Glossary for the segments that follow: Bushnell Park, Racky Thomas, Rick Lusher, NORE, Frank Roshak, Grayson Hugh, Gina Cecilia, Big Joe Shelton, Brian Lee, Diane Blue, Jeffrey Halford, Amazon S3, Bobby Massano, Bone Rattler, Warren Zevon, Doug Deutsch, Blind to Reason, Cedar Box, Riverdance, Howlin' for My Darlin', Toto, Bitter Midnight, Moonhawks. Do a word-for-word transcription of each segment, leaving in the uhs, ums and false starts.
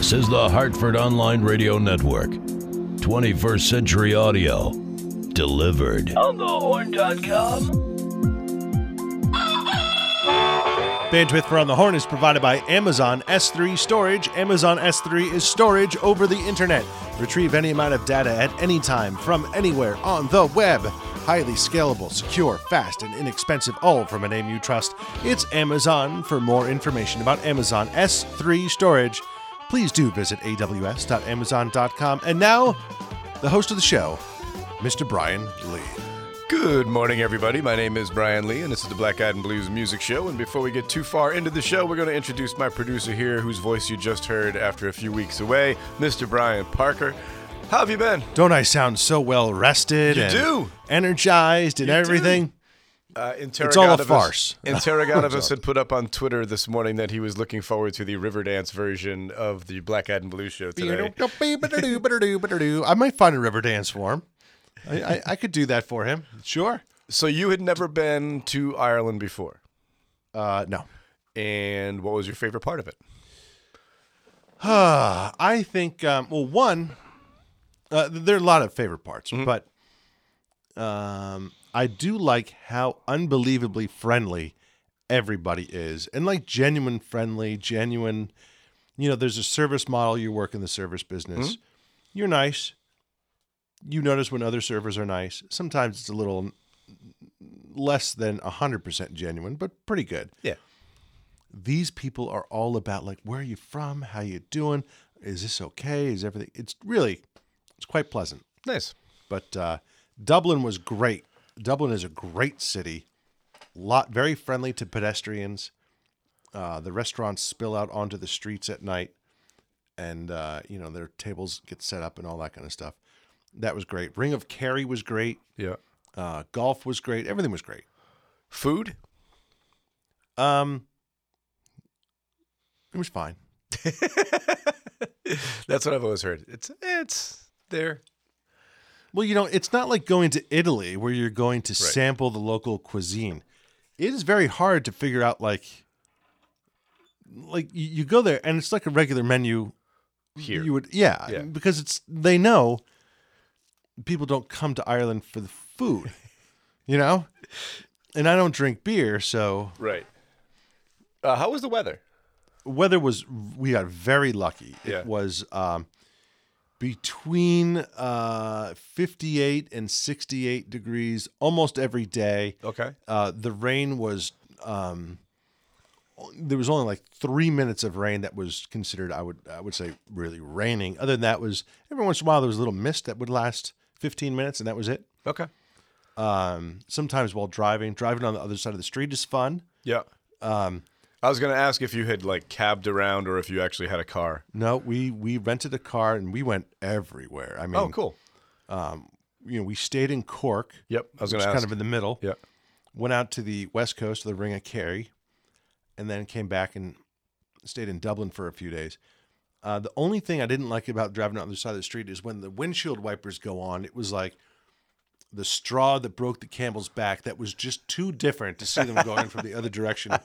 This is the Hartford Online Radio Network. twenty-first Century Audio. Delivered on the horn dot com. Bandwidth for On the Horn is provided by Amazon S three Storage. Amazon S three is storage over the internet. Retrieve any amount of data at any time from anywhere on the web. Highly scalable, secure, fast, and inexpensive, all from a name you trust. It's Amazon. For more information about Amazon S three Storage, please do visit A W S dot amazon dot com. And now, the host of the show, Mister Brian Lee. Good morning, everybody. My name is Brian Lee, and this is the Black Eyed and Blues Music Show. And before we get too far into the show, we're going to introduce my producer here, whose voice you just heard after a few weeks away, Mister Brian Parker. How have you been? Don't I sound so well rested? You and do. Energized and you everything. Do. Uh, it's all a farce. Interrogativus had put up on Twitter this morning that he was looking forward to the Riverdance version of the Black Eyed and Blue show today. I might find a Riverdance for him. I, I, I could do that for him. Sure. So you had never been to Ireland before? Uh, no. And what was your favorite part of it? Uh, I think, um, well, one, uh, there are a lot of favorite parts, mm-hmm. but... Um, I do like how unbelievably friendly everybody is. And like genuine friendly, genuine, you know, there's a service model. You work in the service business. Mm-hmm. You're nice. You notice when other servers are nice. Sometimes it's a little less than one hundred percent genuine, but pretty good. Yeah. These people are all about like, where are you from? How you doing? Is this okay? Is everything? It's really, it's quite pleasant. Nice. But uh, Dublin was great. Dublin is a great city, lot very friendly to pedestrians. Uh, the restaurants spill out onto the streets at night, and uh, you know, their tables get set up and all that kind of stuff. That was great. Ring of Kerry was great. Yeah. Uh, golf was great. Everything was great. Food? Um, it was fine. That's what I've always heard. It's it's there. Well, you know, it's not like going to Italy where you're going to right. sample the local cuisine. It is very hard to figure out, like, like you go there and it's like a regular menu here. You would, yeah, yeah, because it's they know people don't come to Ireland for the food, you know. And I don't drink beer, so right. Uh, how was the weather? Weather was we got very lucky. Yeah. It was. Um, Between uh, fifty-eight and sixty-eight degrees almost every day. Okay. Uh, the rain was, um, there was only like three minutes of rain that was considered, I would I would say, really raining. Other than that was, every once in a while, there was a little mist that would last fifteen minutes, and that was it. Okay. Um, sometimes while driving, driving on the other side of the street is fun. Yeah. Um, I was going to ask if you had, like, cabbed around or if you actually had a car. No, we, we rented a car, and we went everywhere. I mean, oh, cool. Um, you know, we stayed in Cork. Yep, I was going to ask. Kind of in the middle. Yep. Went out to the west coast, to the Ring of Kerry, and then came back and stayed in Dublin for a few days. Uh, the only thing I didn't like about driving on the other side of the street is when the windshield wipers go on, it was like the straw that broke the camel's back. That was just too different to see them going from the other direction.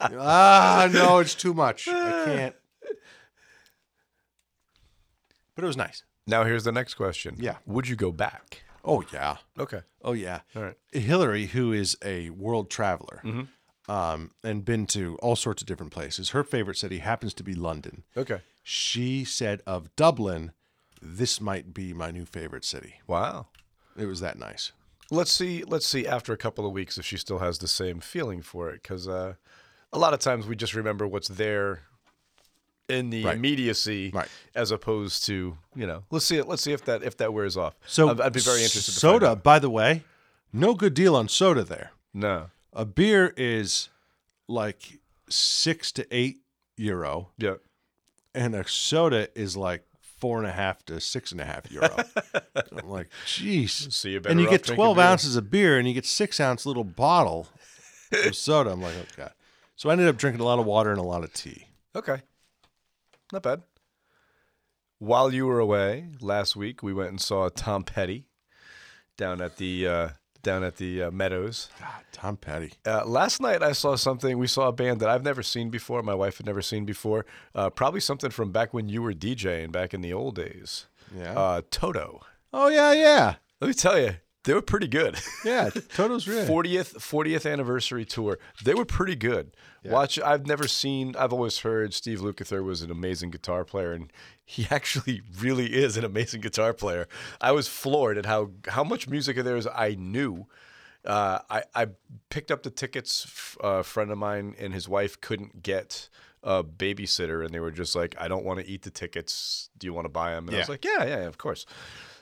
Ah, no, it's too much. I can't. But it was nice. Now here's the next question. Yeah. Would you go back? Oh, yeah. Okay. Oh, yeah. All right. Hillary, who is a world traveler, mm-hmm. um, and been to all sorts of different places, her favorite city happens to be London. Okay. She said of Dublin, this might be my new favorite city. Wow. It was that nice. Let's see. Let's see after a couple of weeks if she still has the same feeling for it, because uh, a lot of times we just remember what's there in the right. immediacy, right. as opposed to, you know. Let's see it. Let's see if that if that wears off. So I'd, I'd be very interested. To soda, find out. By the way, no good deal on soda there. No, a beer is like six to eight euro. Yeah, and a soda is like four and a half to six and a half euro. I'm like, jeez. So you and you get twelve ounces of beer and you get six ounce little bottle of soda. I'm like, oh God. So I ended up drinking a lot of water and a lot of tea. Okay. Not bad. While you were away last week, we went and saw Tom Petty down at the uh, down at the uh, Meadows. God, Tom Petty. Uh, last night I saw something. We saw a band that I've never seen before, my wife had never seen before, uh, probably something from back when you were DJing back in the old days. Yeah. Uh, Toto. Oh, yeah, yeah. Let me tell you, they were pretty good. Yeah, Toto's really. fortieth, fortieth anniversary tour. They were pretty good. Yeah. Watch. I've never seen, I've always heard Steve Lukather was an amazing guitar player, and he actually really is an amazing guitar player. I was floored at how, how much music of theirs I knew. Uh, I, I picked up the tickets. A friend of mine and his wife couldn't get a babysitter, and they were just like, I don't want to eat the tickets. Do you want to buy them? And yeah. I was like, yeah, yeah, of course.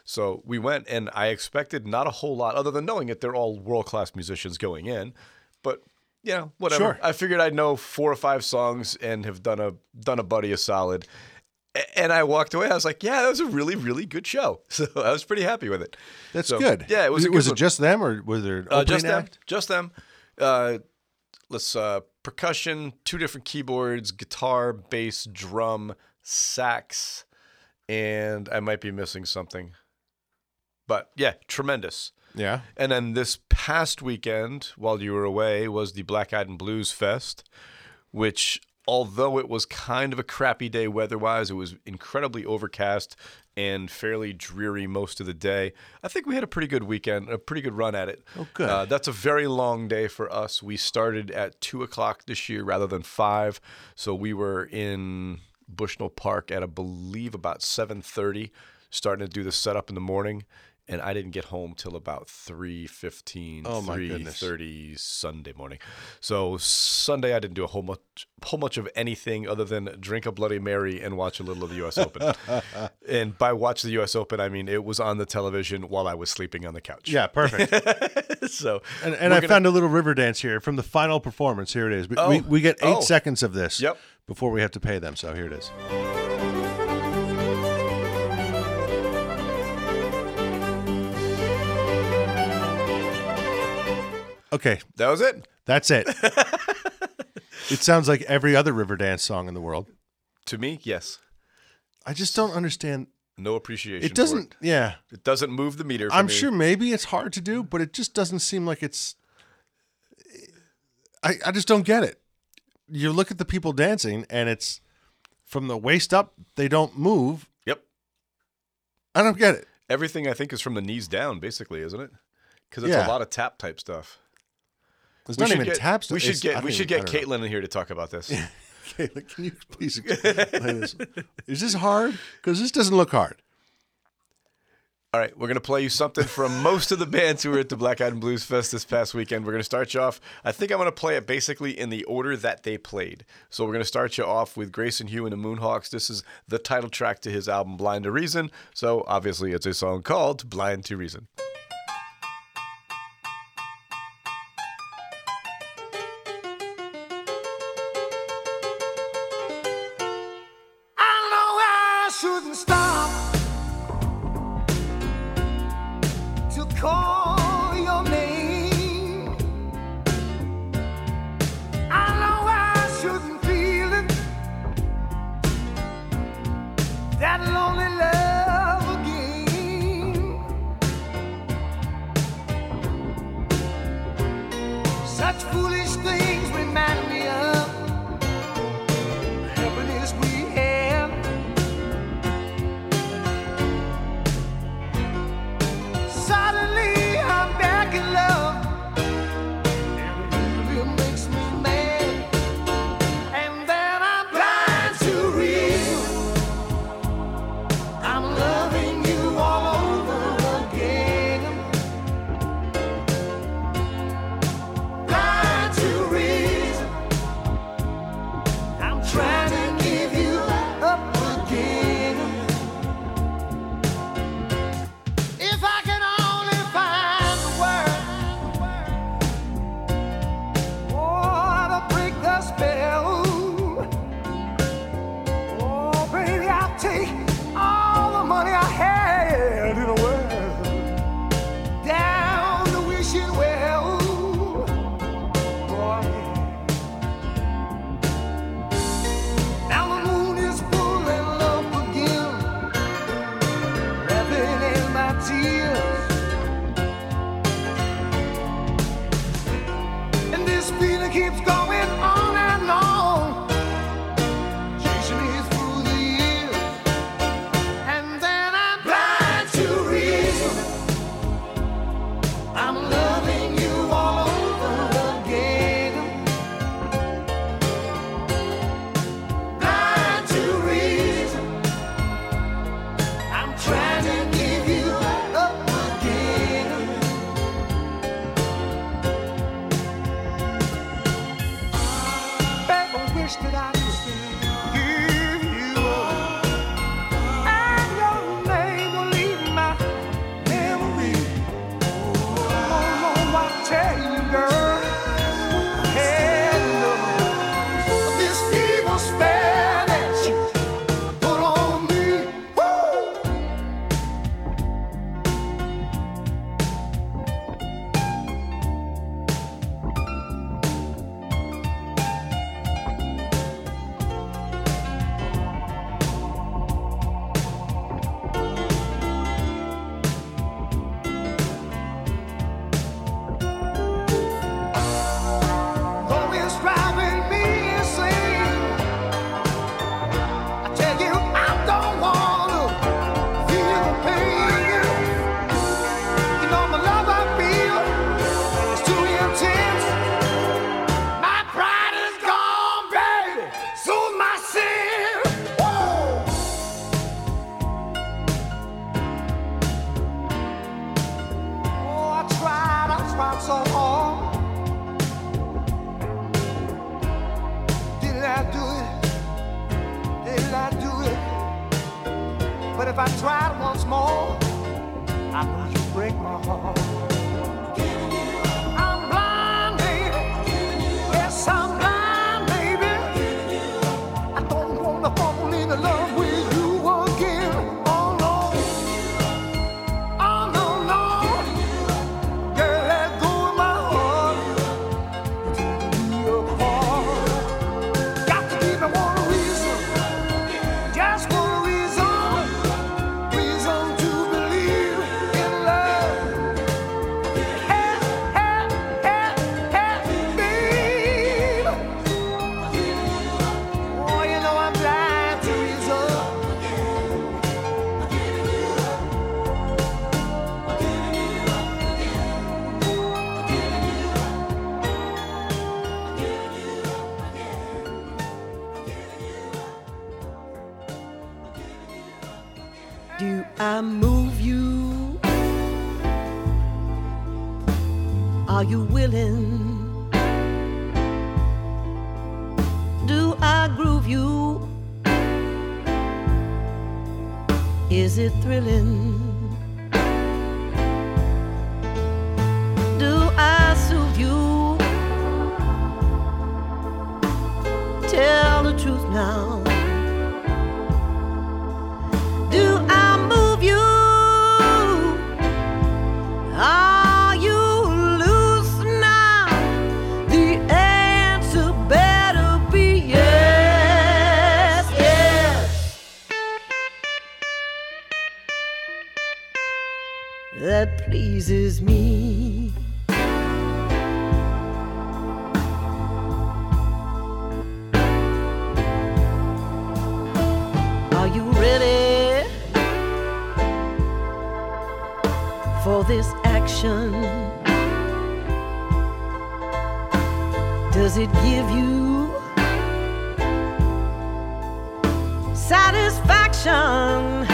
So we went, and I expected not a whole lot, other than knowing that they're all world-class musicians going in. But, you know, whatever. Sure. I figured I'd know four or five songs and have done a done a buddy a solid. A- and I walked away. I was like, yeah, that was a really, really good show. So I was pretty happy with it. That's so, good. Yeah, it was. Was, a good was it one. Just them, or was there an opening uh, just act? Them, just them. Uh, let's uh, percussion, two different keyboards, guitar, bass, drum, sax, and I might be missing something. But, yeah, tremendous. Yeah. And then this past weekend, while you were away, was the Black Eyed and Blues Fest, which, although it was kind of a crappy day weather-wise, it was incredibly overcast and fairly dreary most of the day. I think we had a pretty good weekend, a pretty good run at it. Oh, good. Uh, that's a very long day for us. We started at two o'clock this year rather than five, so we were in Bushnell Park at, I believe, about seven thirty, starting to do the setup in the morning. And I didn't get home till about three fifteen, oh, three thirty Sunday morning. So Sunday I didn't do a whole much, whole much of anything other than drink a Bloody Mary and watch a little of the U S Open. And by watch the U S Open, I mean it was on the television while I was sleeping on the couch. Yeah, perfect. so And, and I gonna... found a little Riverdance here from the final performance. Here it is. We, oh. we, we get eight oh. seconds of this yep. before we have to pay them. So here it is. Okay. That was it? That's it. It sounds like every other Riverdance song in the world. To me, yes. I just don't understand. No appreciation. It doesn't, for it. yeah. It doesn't move the meter for I'm me. Sure maybe it's hard to do, but it just doesn't seem like it's, I, I just don't get it. You look at the people dancing, and it's from the waist up, they don't move. Yep. I don't get it. Everything I think is from the knees down, basically, isn't it? Because it's yeah. a lot of tap type stuff. It's not even tap stuff. We should get we should get Caitlin in here to talk about this. Caitlin, can you please explain this? Is this hard? Because this doesn't look hard. All right, we're going to play you something from most of the bands who were at the Black Eyed and Blues Fest this past weekend. We're going to start you off. I think I'm going to play it basically in the order that they played. So we're going to start you off with Grayson Hugh and the Moonhawks. This is the title track to his album Blind to Reason. So obviously it's a song called Blind to Reason. To But if I tried once more, I would break my heart. I'm blind, baby. Yes, I'm blind, baby. I don't want to fall in love with you again. Oh, no. Oh, no, no. Girl, let go of my heart. You take me apart. Got to be the one reason. Just one. I move you? Are you willing? Do I groove you? Is it thrilling? Do I soothe you? Tell the truth now. Do I that pleases me. Are you ready for this action? Does it give you satisfaction?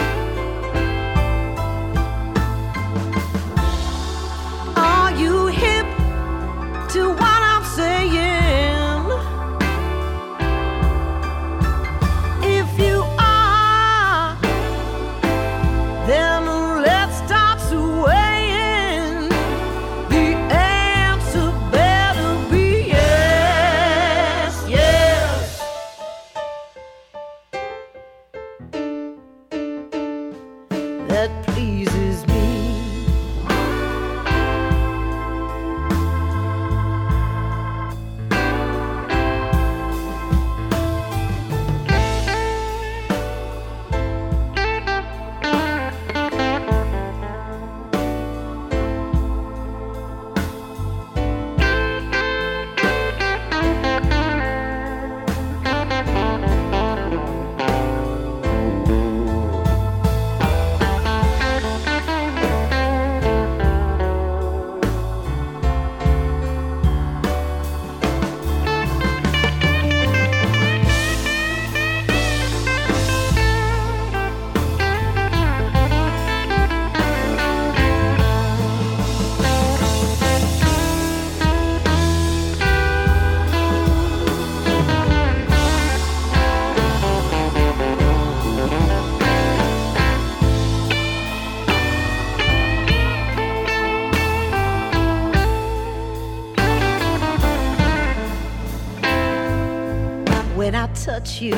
Touch you,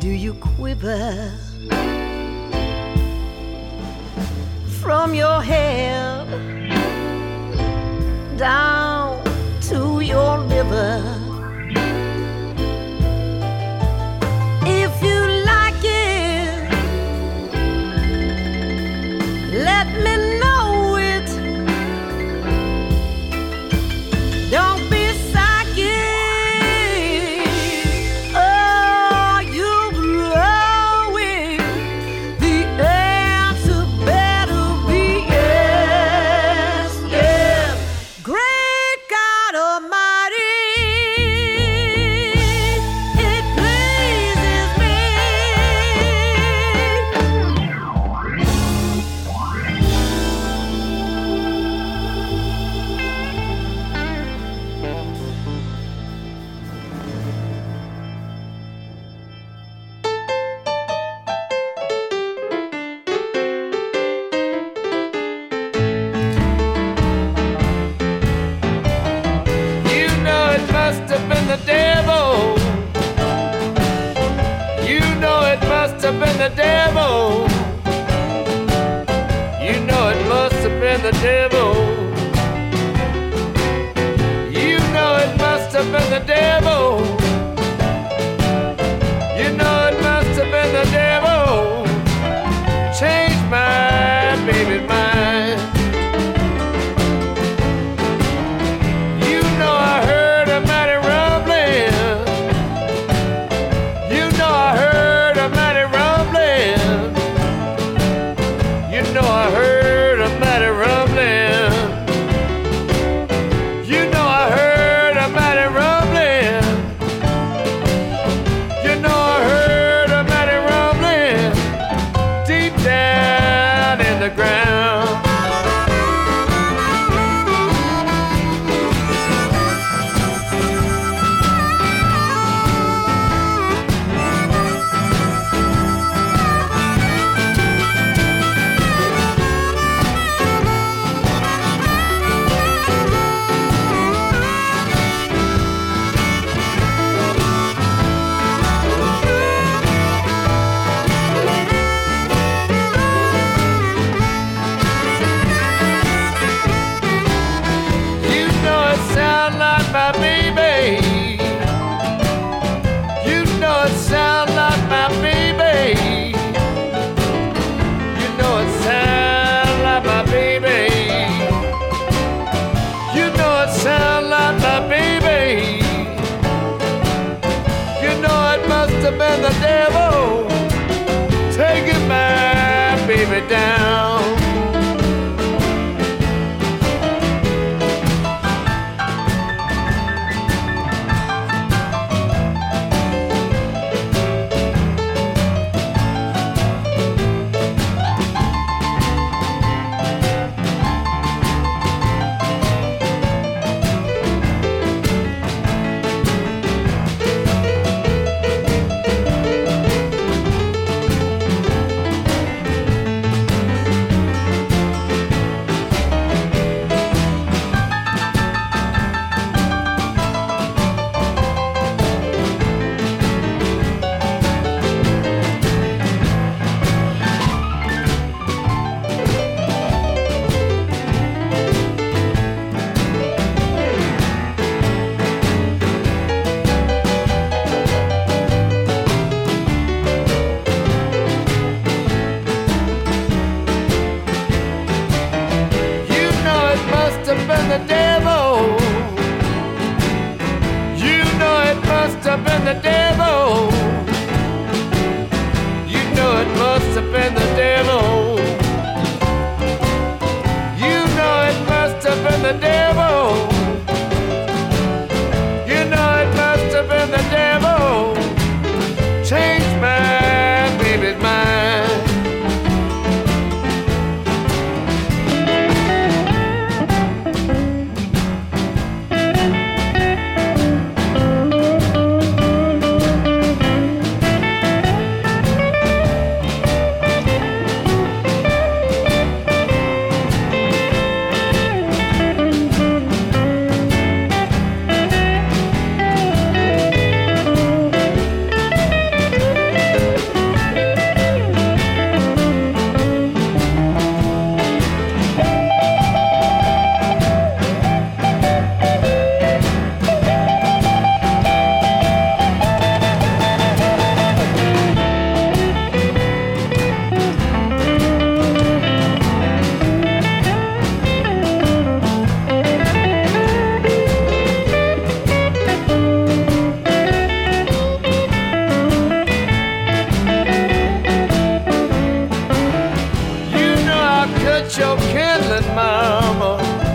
do you quiver from your head down to your liver? If you like it, let me know. have been the devil. You know it must have been the devil. You know it must have been the devil. You know it must have been the devil. Change my baby mind. You know I heard a mighty rumbling. You know I heard a mighty rumbling. You know I heard a mighty rumbling. You know I heard a mighty rumbling. You know I heard a mighty rumbling deep down in the ground. You know it sound like my baby. You know it sound like my baby. You know it sound like my baby. You know it sound like my baby. You know it must have been the devil taking my baby down. You know it must have been the devil. You know it must have been the devil. You know it must have been the devil. You know it must have been the devil. You know it must have been the devil. Change my baby's mind. You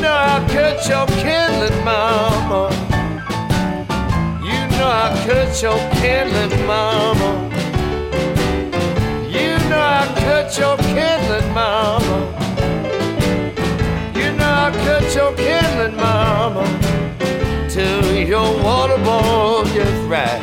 know I cut your kindling, mama. You know I cut your kindling, mama. You know I cut your kindling, mama. You know I cut your kindling, mama. You know I cut your kindling, mama. Till your water boil just right.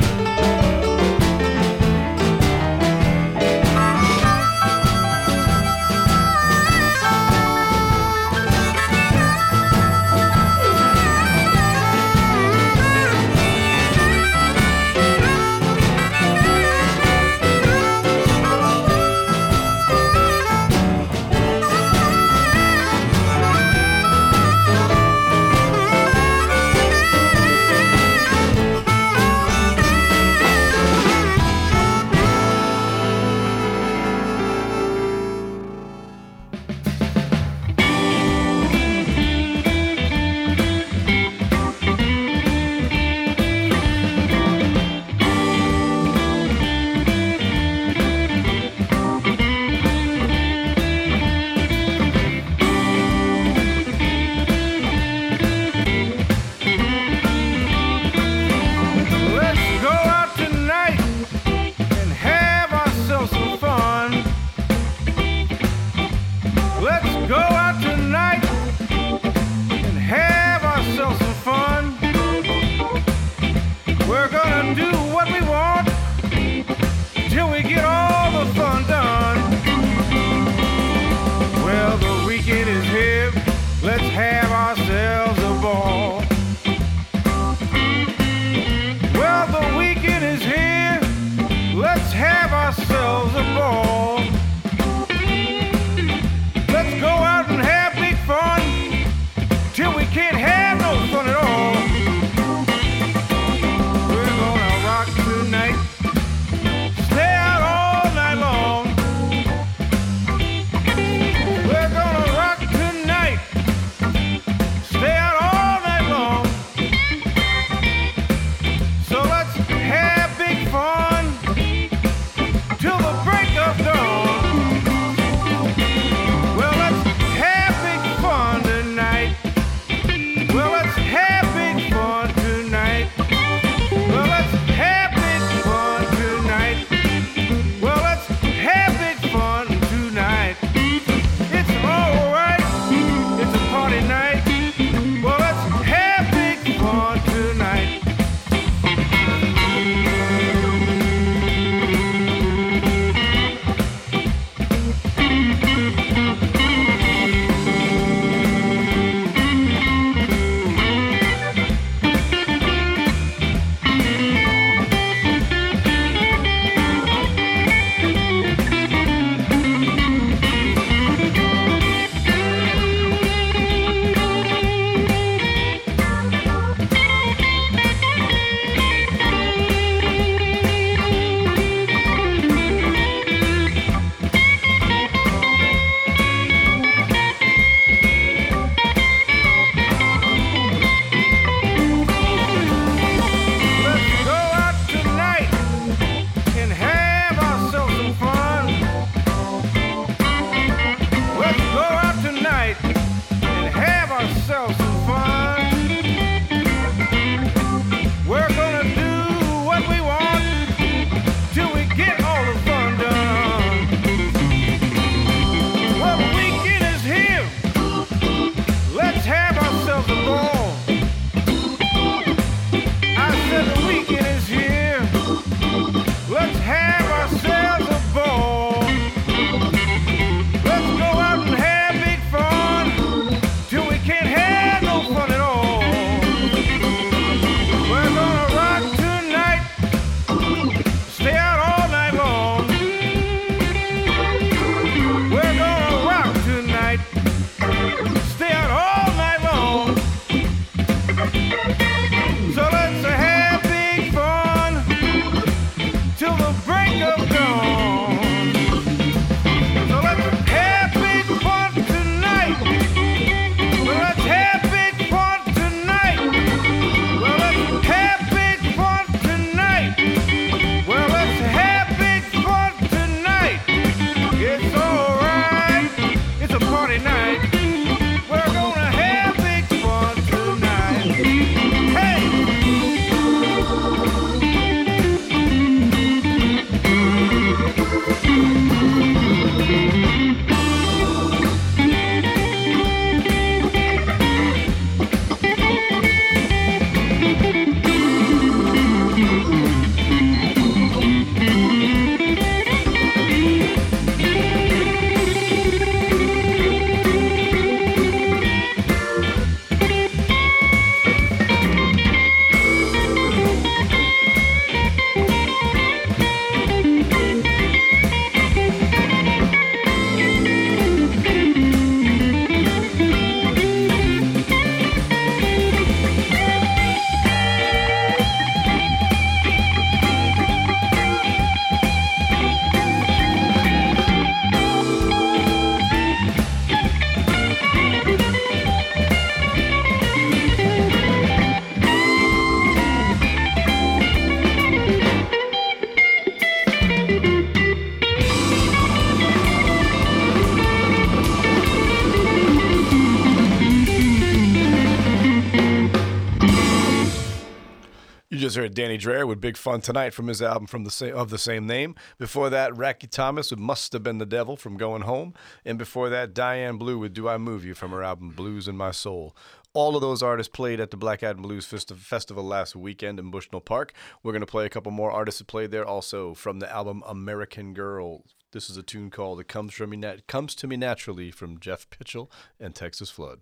Wizard Danny Dreher with Big Fun Tonight from his album from the sa- of the same name. Before that, Racky Thomas with Must Have Been the Devil from Going Home. And before that, Diane Blue with Do I Move You from her album Blues in My Soul. All of those artists played at the Black Eyed Blues Festi- Festival last weekend in Bushnell Park. We're going to play a couple more artists that played there also from the album American Girl. This is a tune called It Comes, from me Nat- Comes to Me Naturally from Jeff Pitchell and Texas Flood.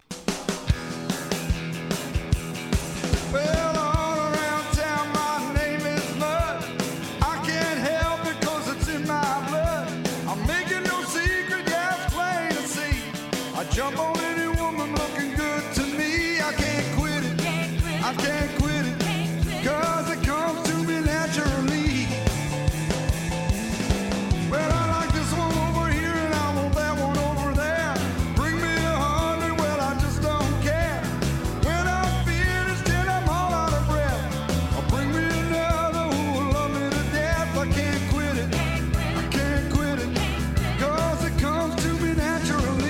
Well, jump on any woman looking good to me. I can't quit it. Can't quit it. I can't quit it. Can't quit it. Cause it comes to me naturally. Well, I like this one over here and I want that one over there. Bring me a hundred, well, I just don't care. When I'm finished and I'm all out of breath, I'll bring me another who will love me to death. I can't quit it. Can't quit it. I can't quit it. Can't quit it. Cause it comes to me naturally.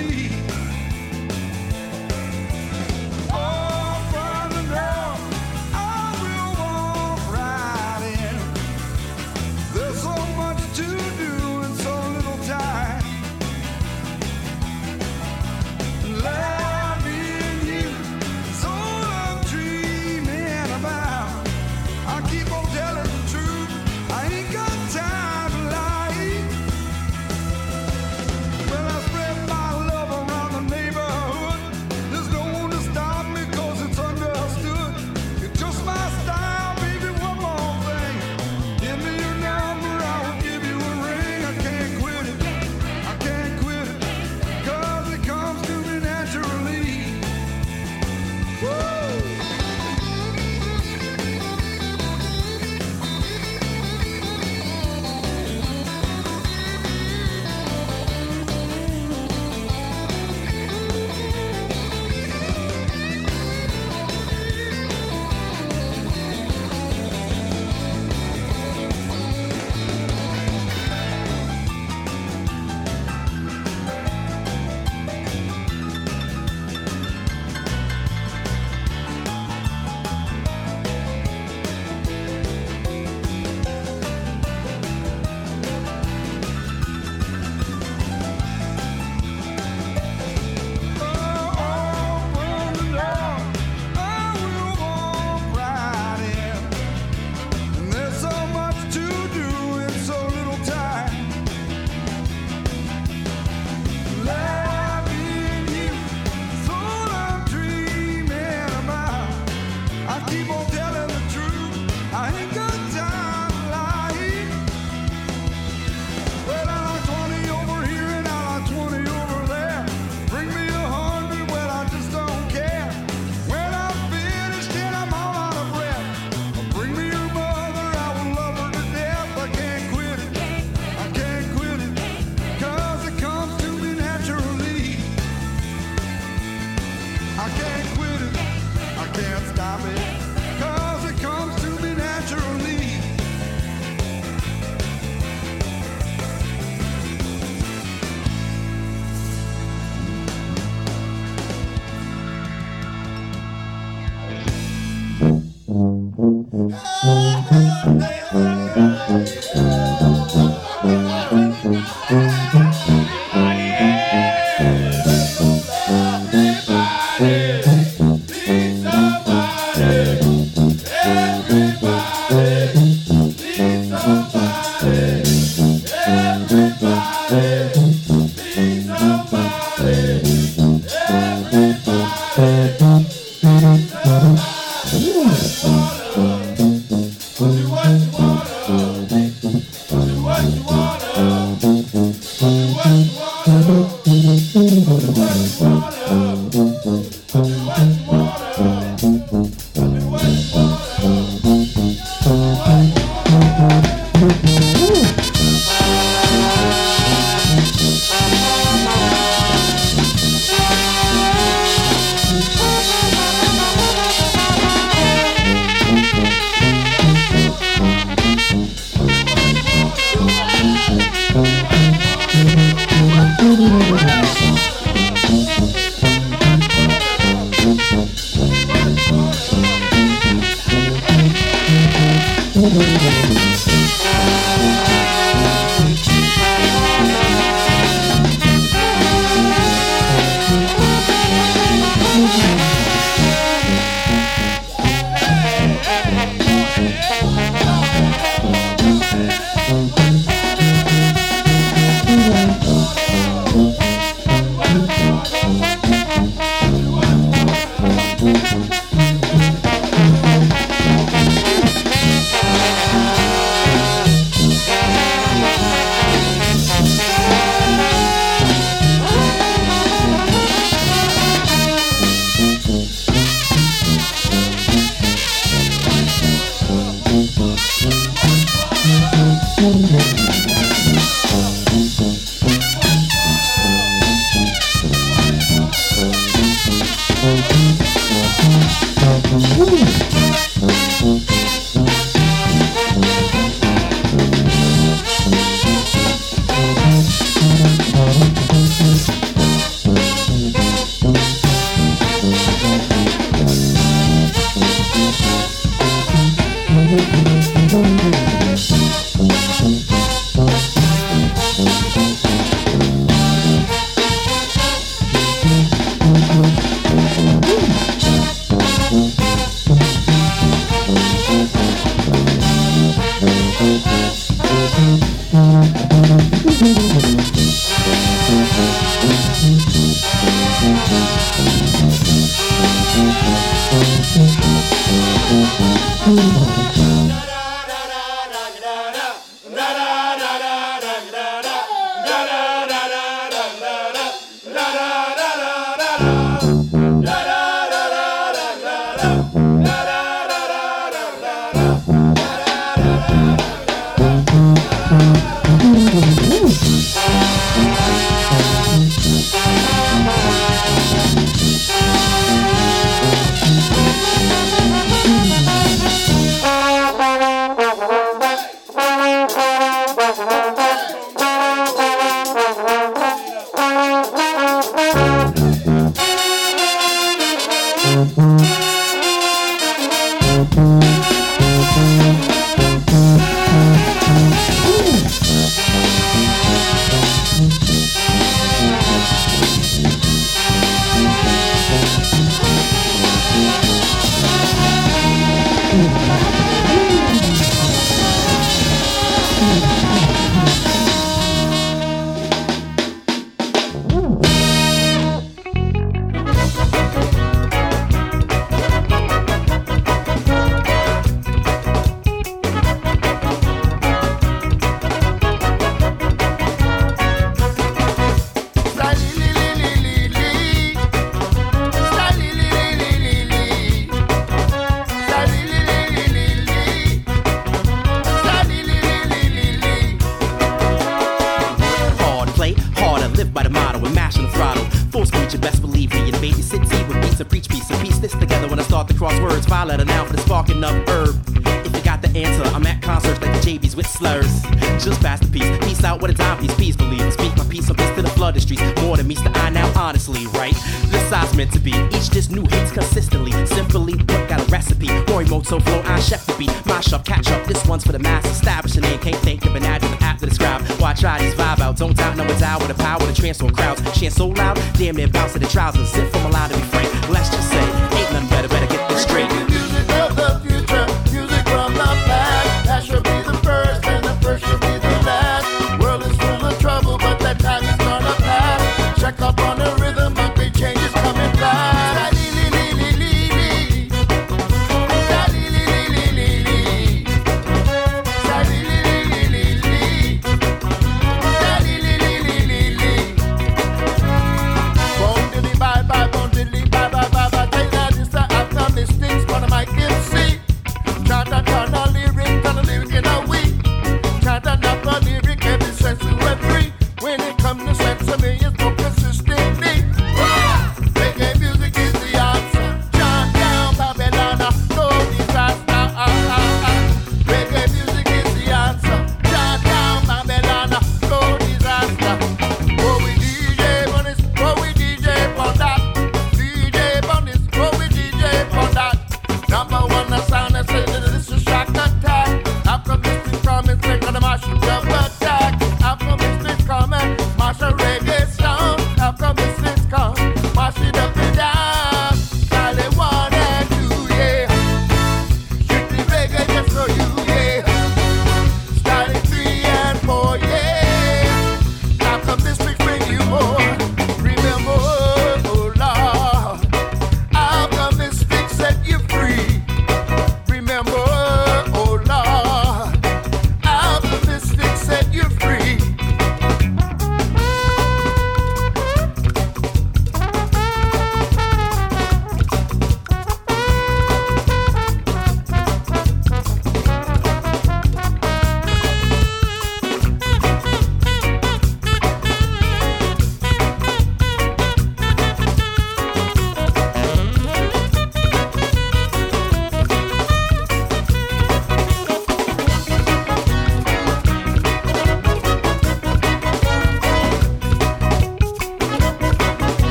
We'll be right back.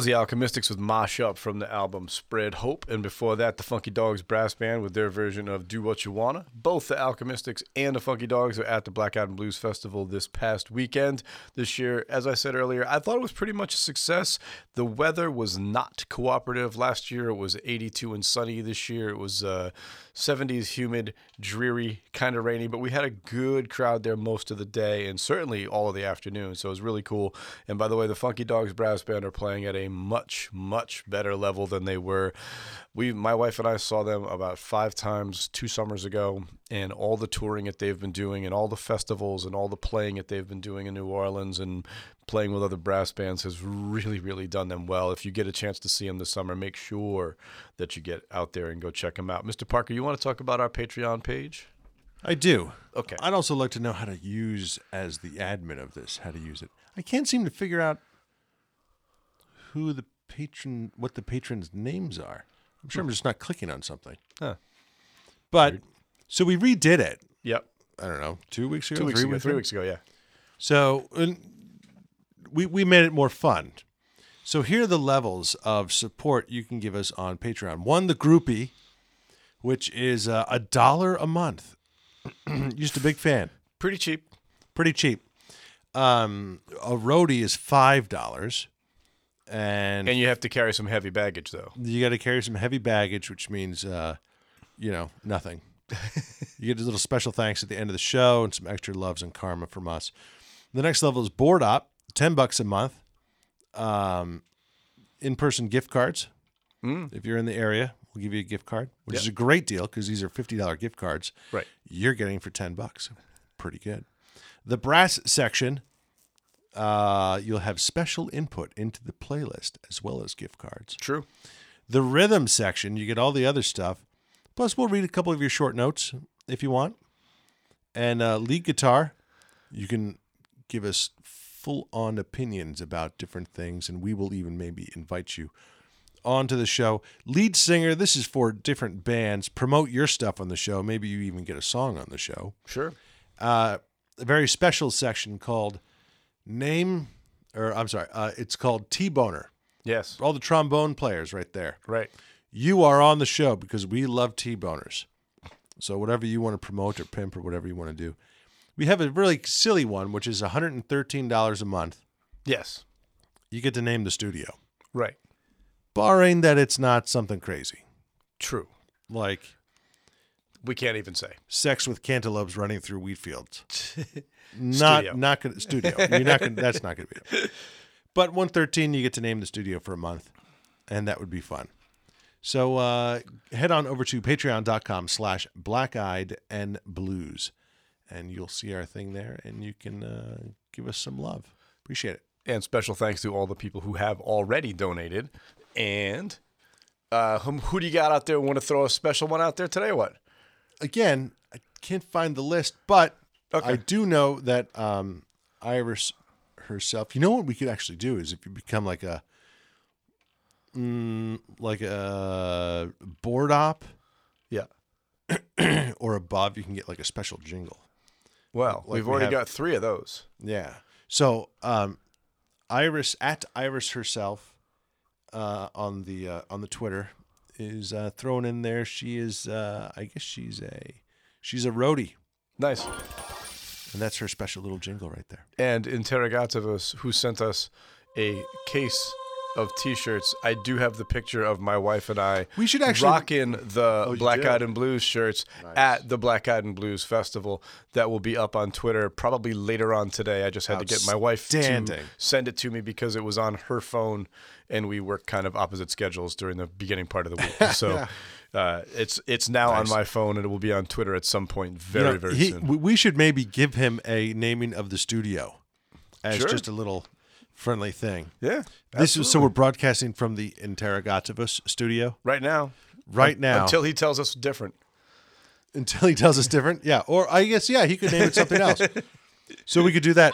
was the Alchemistics with Mosh Up from the album Spread Hope. And before that, the Funky Dogs Brass Band with their version of Do What You Wanna. Both the Alchemistics and the Funky Dogs were at the Black Adam Blues Festival this past weekend. This year, as I said earlier, I thought it was pretty much a success. The weather was not cooperative. Last year, it was eighty-two and sunny. This year, it was uh, seventies, humid, dreary, kind of rainy. But we had a good crowd there most of the day and certainly all of the afternoon. So it was really cool. And by the way, the Funky Dogs Brass Band are playing at a much, much better level than they were. We, my wife and I saw them about five times two summers ago, and all the touring that they've been doing and all the festivals and all the playing that they've been doing in New Orleans and playing with other brass bands has really, really done them well. If you get a chance to see them this summer, make sure that you get out there and go check them out. Mister Parker, you want to talk about our Patreon page? I do. Okay. I'd also like to know how to use, as the admin of this, how to use it. I can't seem to figure out who the patron, what the patrons' names are. I'm sure I'm just not clicking on something. Huh. But, Weird. So we redid it. Yep. I don't know, two weeks ago? Two weeks three ago, three weeks ago, yeah. So and we, we made it more fun. So here are the levels of support you can give us on Patreon. One, the groupie, which is uh, a dollar a month. Used to big fan. Pretty cheap. Pretty cheap. Um, a roadie is five dollars. And, and you have to carry some heavy baggage, though. You got to carry some heavy baggage, which means, uh, you know, nothing. You get a little special thanks at the end of the show and some extra loves and karma from us. The next level is Board Op, ten bucks a month. Um, in-person gift cards. Mm. If you're in the area, we'll give you a gift card, which yep. is a great deal because these are fifty dollars gift cards. Right. You're getting for ten bucks. Pretty good. The brass section. Uh, you'll have special input into the playlist as well as gift cards. True. The rhythm section, you get all the other stuff. Plus, we'll read a couple of your short notes if you want. And uh, lead guitar, you can give us full-on opinions about different things, and we will even maybe invite you onto the show. Lead singer, this is for different bands. Promote your stuff on the show. Maybe you even get a song on the show. Sure. Uh, a very special section called... Name, or I'm sorry, uh, it's called T-Boner. Yes. All the trombone players right there. Right. You are on the show because we love T-Boners. So whatever you want to promote or pimp or whatever you want to do. We have a really silly one, which is one hundred thirteen dollars a month. Yes. You get to name the studio. Right. Barring that it's not something crazy. True. Like... We can't even say. Sex with Cantaloupes Running Through Wheat Fields. Not studio. Not gonna studio. You're not gonna, that's not going to be it. But one thirteen, you get to name the studio for a month, and that would be fun. So uh, head on over to patreon.com slash black-eyed and blues, and you'll see our thing there, and you can uh, give us some love. Appreciate it. And special thanks to all the people who have already donated. And uh, who do you got out there? Want to throw a special one out there today or what? Again, I can't find the list, but okay. I do know that um, Iris herself. You know what we could actually do is if you become like a mm, like a board op, yeah, or above, you can get like a special jingle. Well, like we've we already have, got three of those. Yeah. So um, Iris at Iris herself uh, on the uh, on the Twitter. Is uh, thrown in there. She is, uh, I guess she's a, she's a roadie. Nice. And that's her special little jingle right there. And Interrogativus, who sent us a case of T-shirts. I do have the picture of my wife and I. We should actually rocking the oh, Black Eyed and Blues shirts nice. At the Black Eyed and Blues Festival. That will be up on Twitter probably later on today. I just had to get my wife to send it to me because it was on her phone, and we work kind of opposite schedules during the beginning part of the week. So yeah. uh, it's it's now nice. On my phone, and it will be on Twitter at some point very you know, very he, soon. We should maybe give him a naming of the studio as sure. just a little. Friendly thing. Yeah. Absolutely. This is so we're broadcasting from the Interrogativus studio. Right now. Right um, now. Until he tells us different. Until he tells us different? Yeah. Or I guess, yeah, he could name it something else. So we could do that.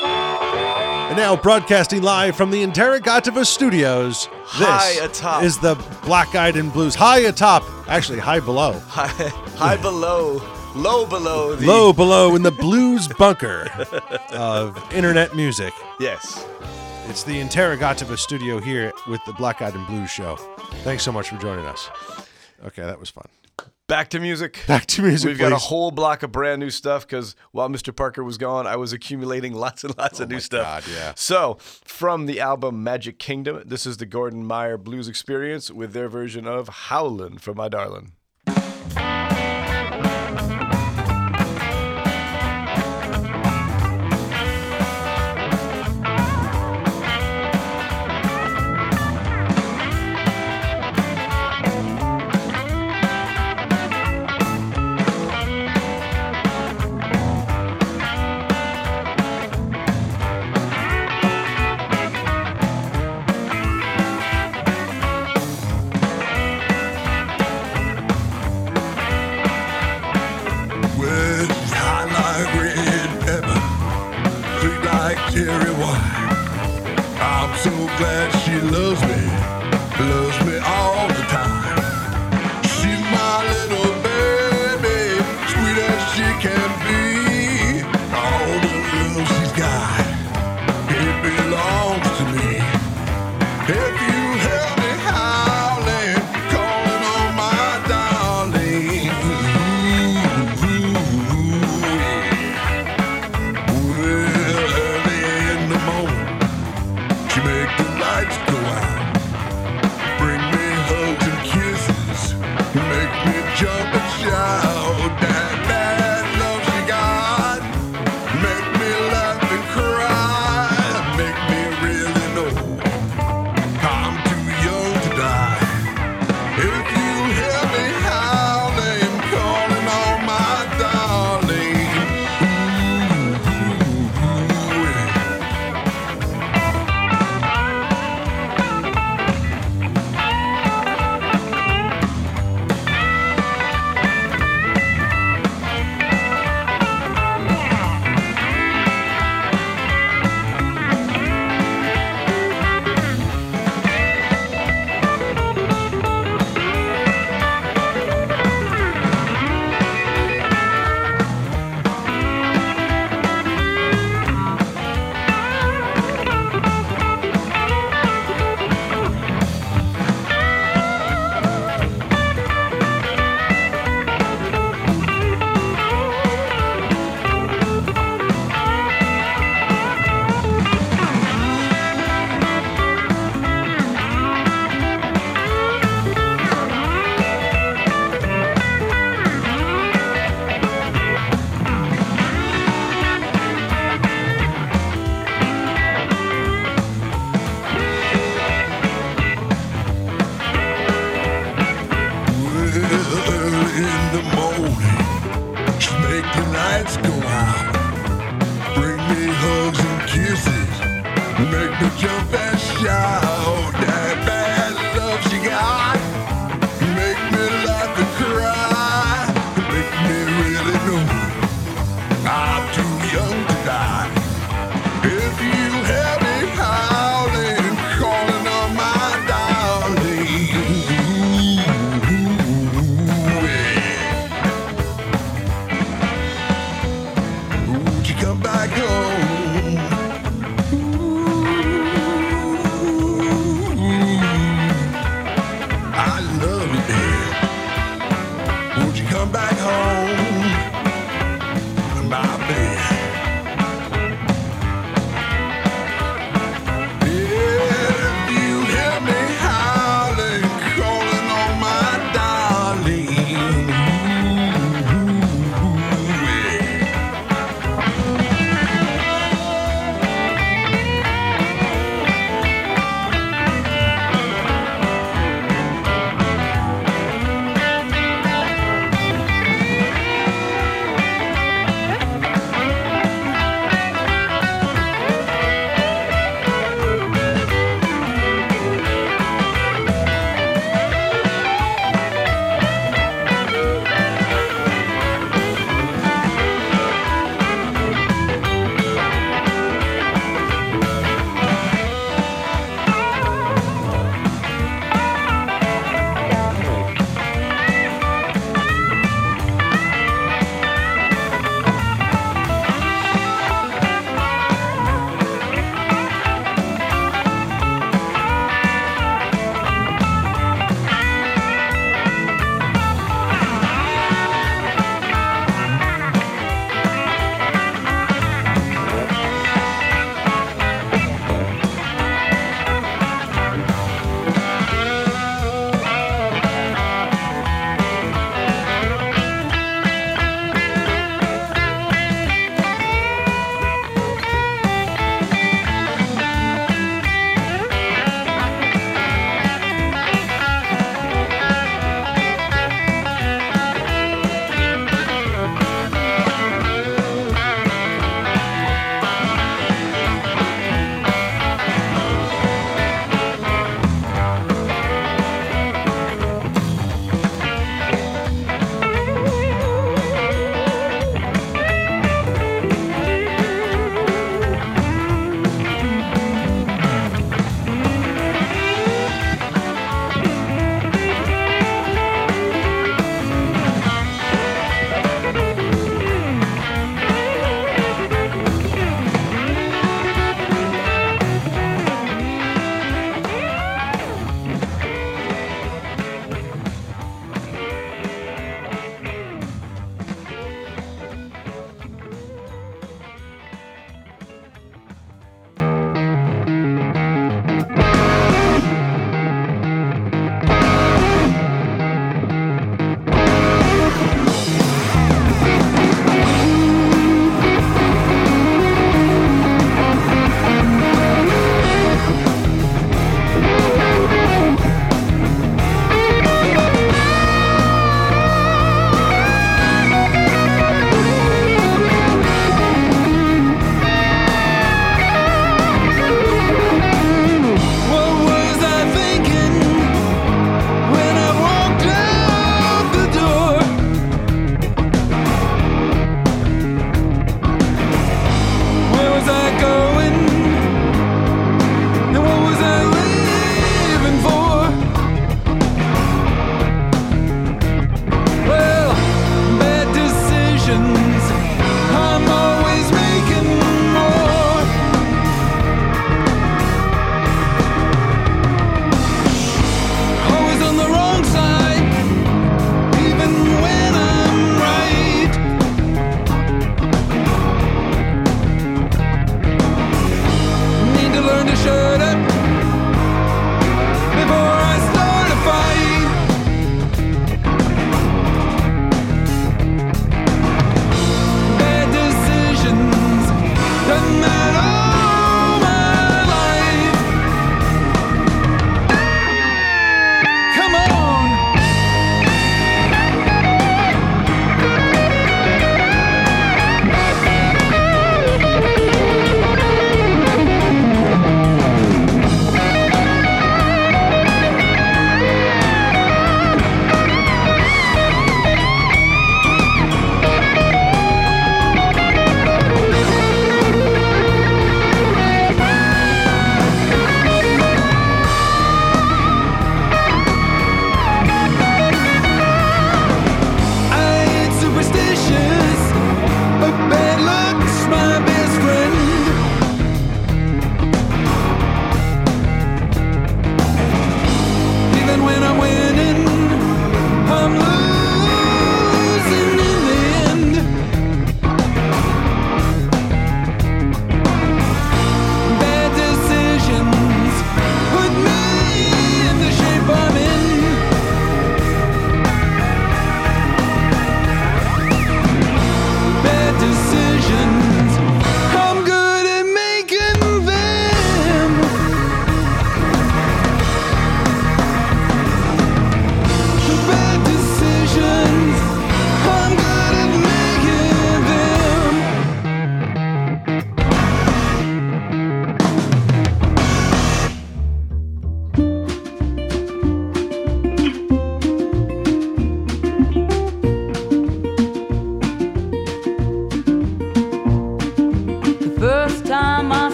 And now broadcasting live from the Interrogativus studios. This high atop. Is the Black Eyed and Blues. High atop. Actually, high below. High, high below. Low below the... Low below in the blues bunker of internet music. Yes. It's the Interrogativus studio here with the Black Eyed and Blue show. Thanks so much for joining us. Okay, that was fun. Back to music. Back to music, We've please. got a whole block of brand new stuff because while Mister Parker was gone, I was accumulating lots and lots oh of new stuff. God, yeah. So from the album Magic Kingdom, this is the Gordon Meyer Blues Experience with their version of Howlin' for My Darlin'.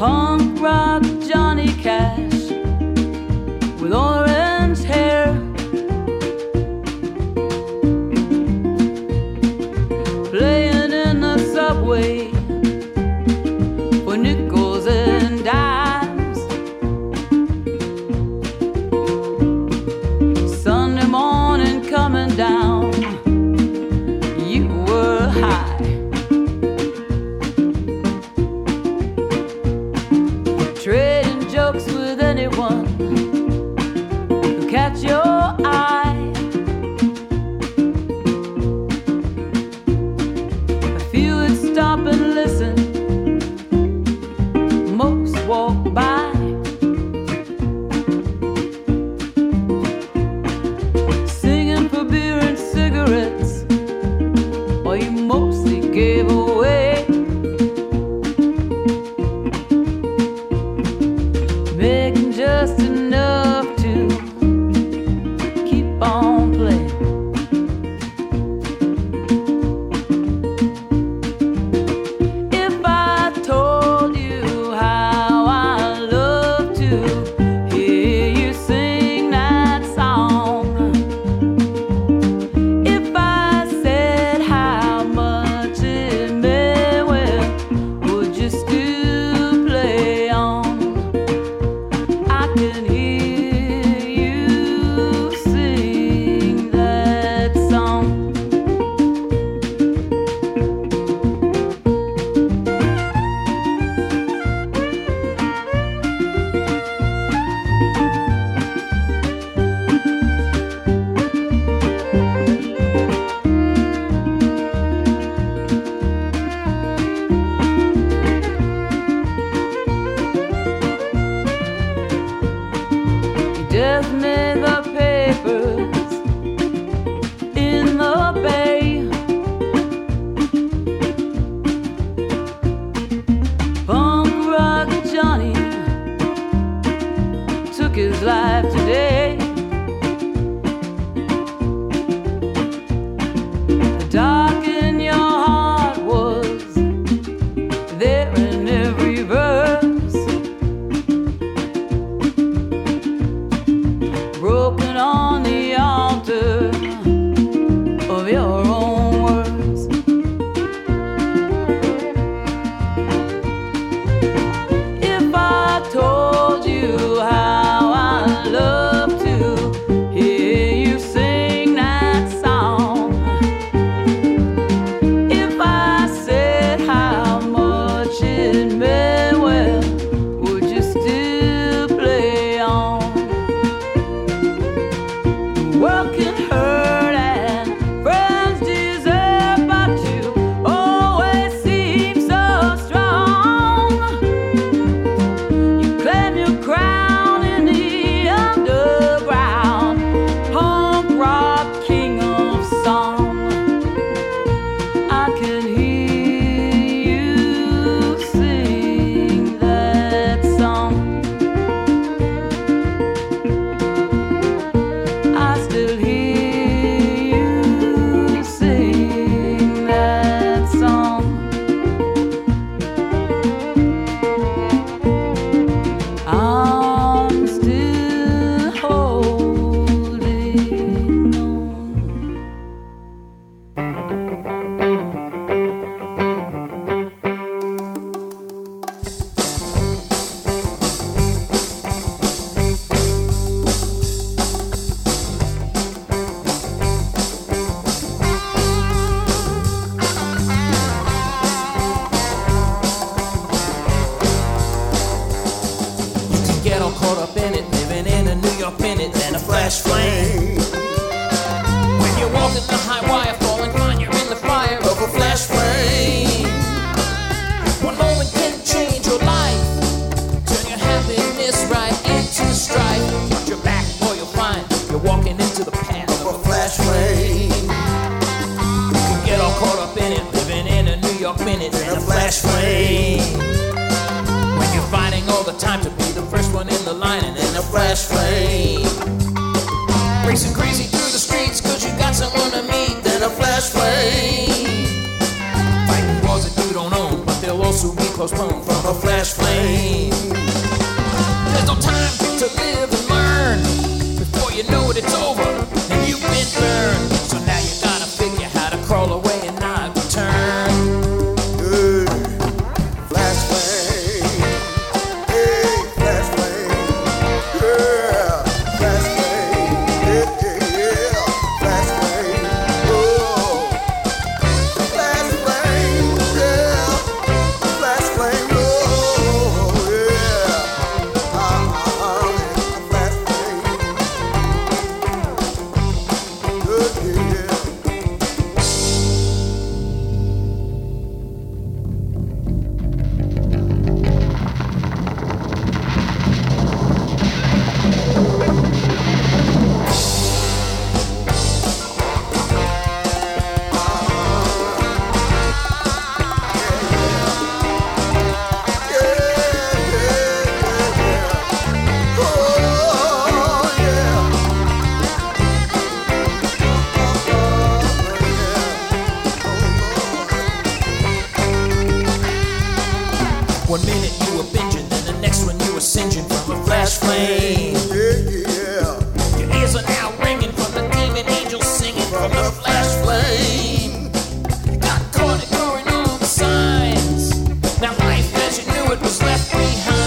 punk rock Johnny Cash with orange hair, playing in the subway for nickels and dimes. Sunday morning coming down, you were high. Catch your eye. A few would stop and listen, most walk by. Singing for beer and cigarettes, or you mostly gave away. Making just enough to on play. If I told you how I love to hear you sing that song, if I said how much it may well, would you still play on? I can hear his life today. The dark in your heart was there in every verse, broken on the altar of your own words. If I told you how postponed from a flash flame. There's no time to live and learn. Before you know it, it's over, and you've been burned. So now you gotta figure how to crawl away and not return. Hey, flash flame. Hey, flash flame. Yeah, flash flame. Yeah, yeah, yeah. Flash flame. Oh, flash flame. Yeah, flash flame. Oh, yeah. Ah, flash flame. Yeah, yeah, yeah. One minute you were binging, then the next one you were singeing from a flash flame. Your ears are now ringing from the demon angels singing from a flash flame. You got caught ignoring all the signs. Now life as you knew it was left behind.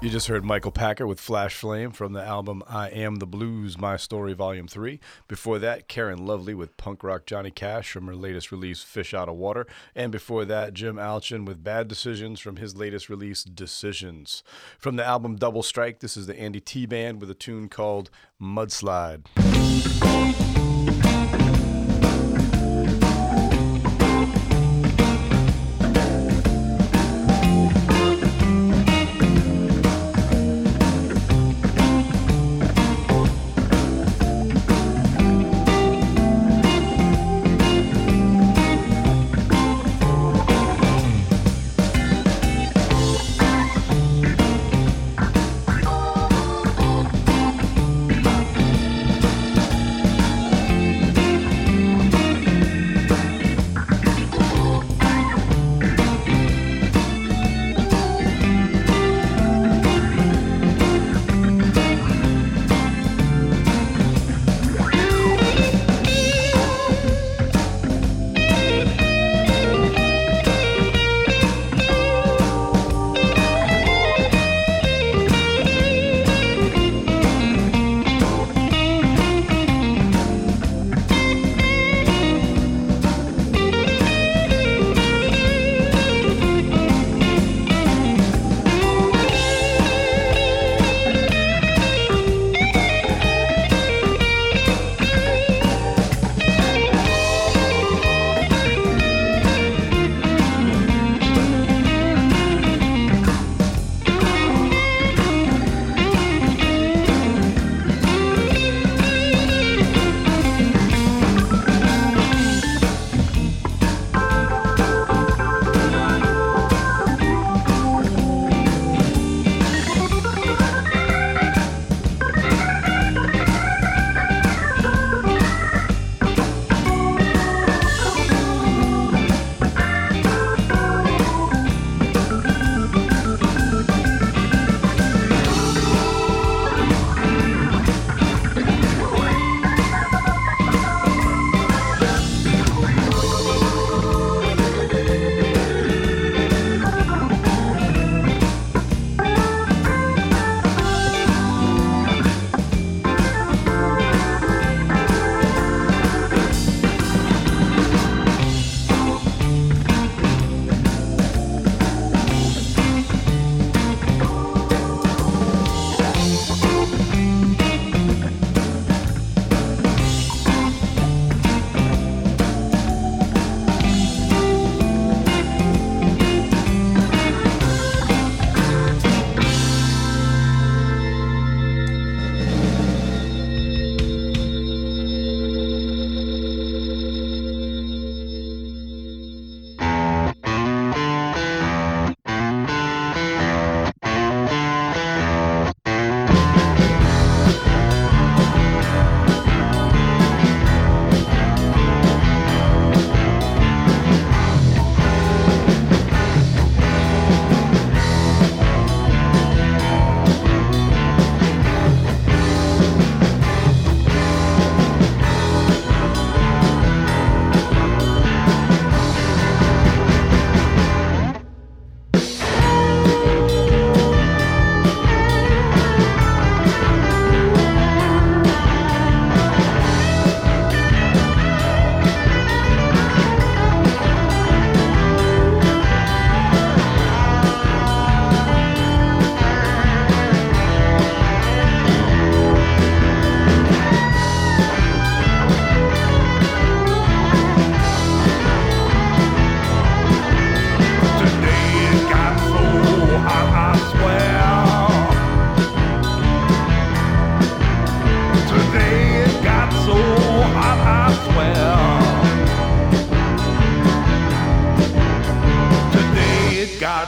You just heard Michael Packer with Flash Flame from the album I Am the Blues, My Story, Volume three. Before that, Karen Lovely with Punk Rock Johnny Cash from her latest release, Fish Out of Water. And before that, Jim Alchin with Bad Decisions from his latest release, Decisions. From the album Double Strike, this is the Andy T Band with a tune called Mudslide.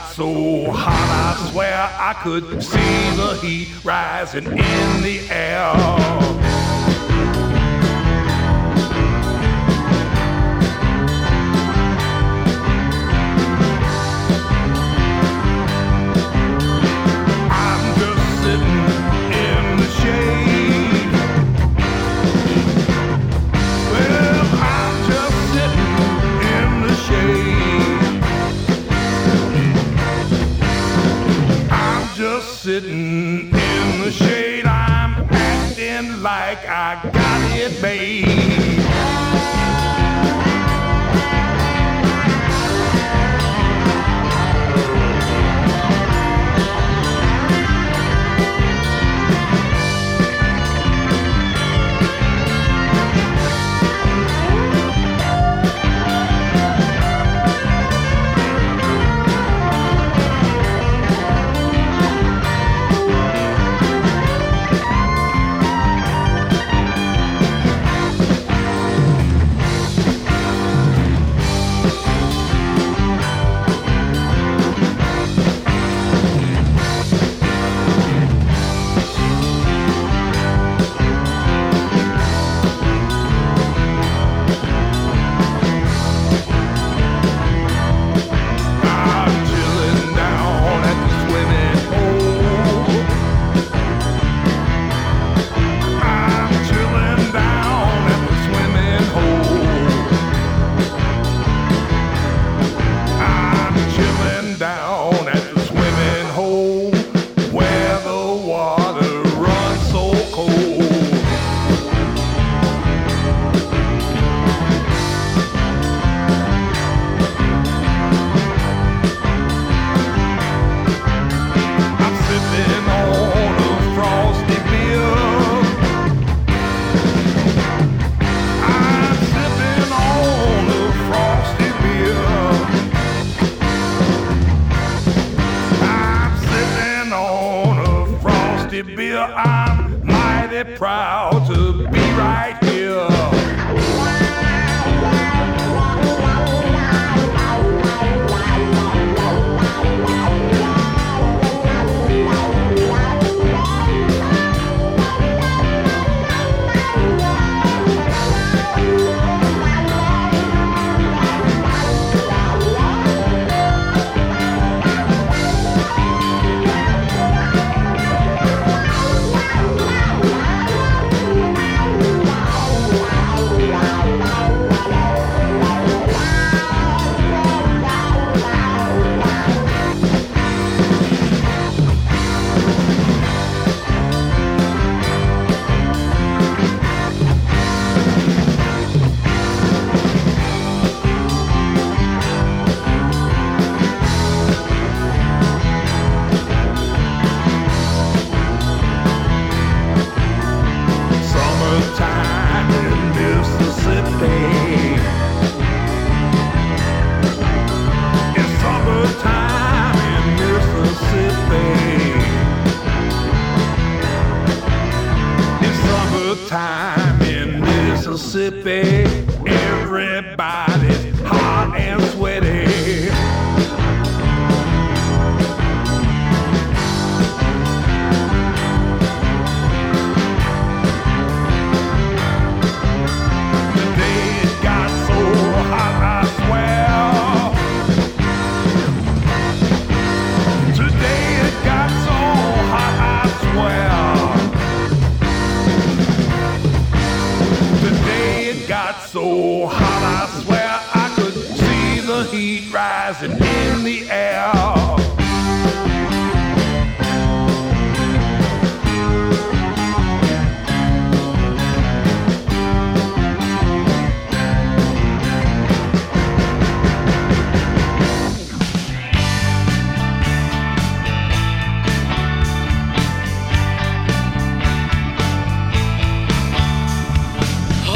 got so hot, I swear I could see the heat rising in the air. I'm just sitting in the shade. Well, I'm just sitting in the shade. Just sitting in the shade, I'm acting like I got it made. All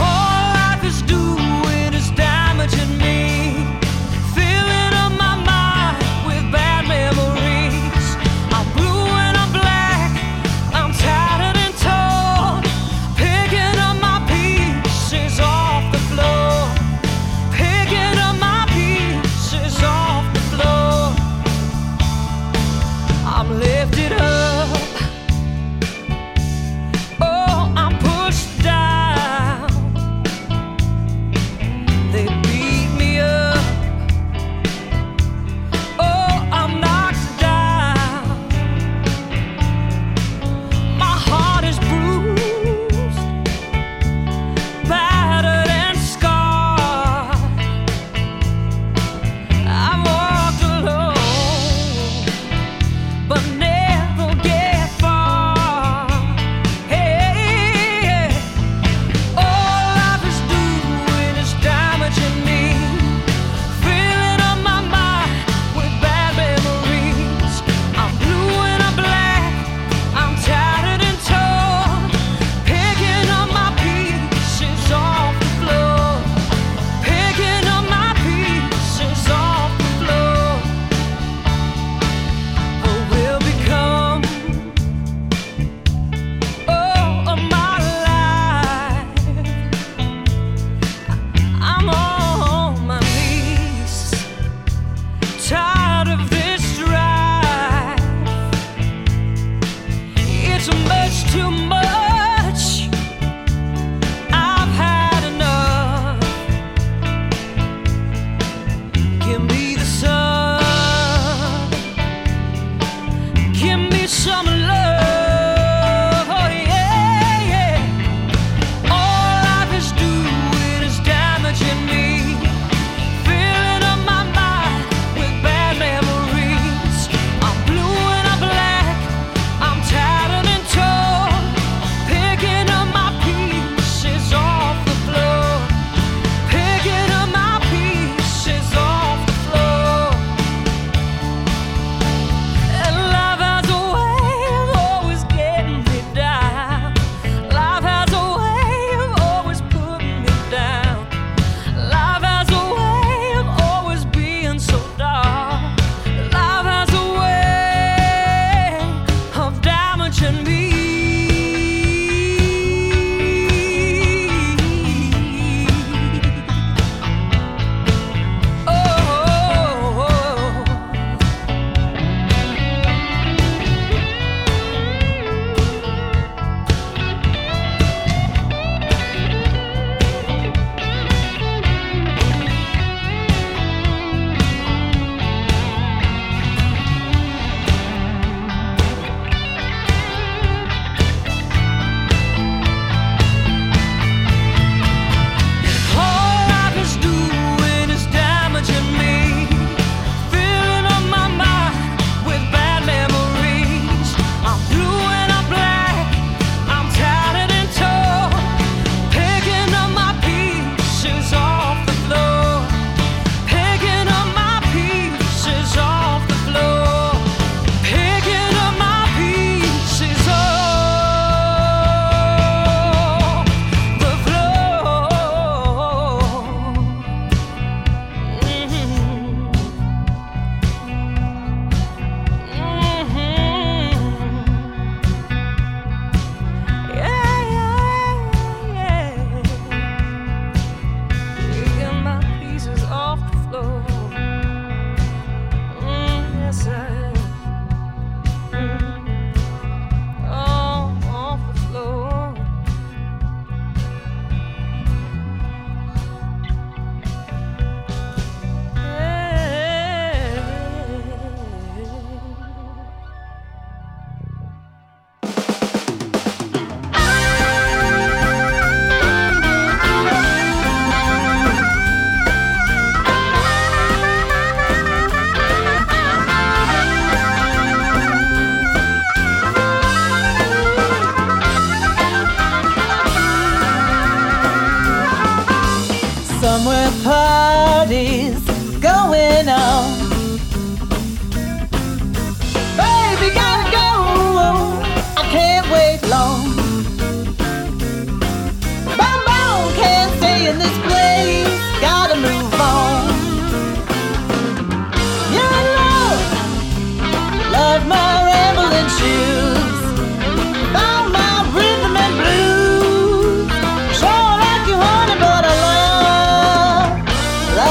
life is doing is damaging me, filling up my mind.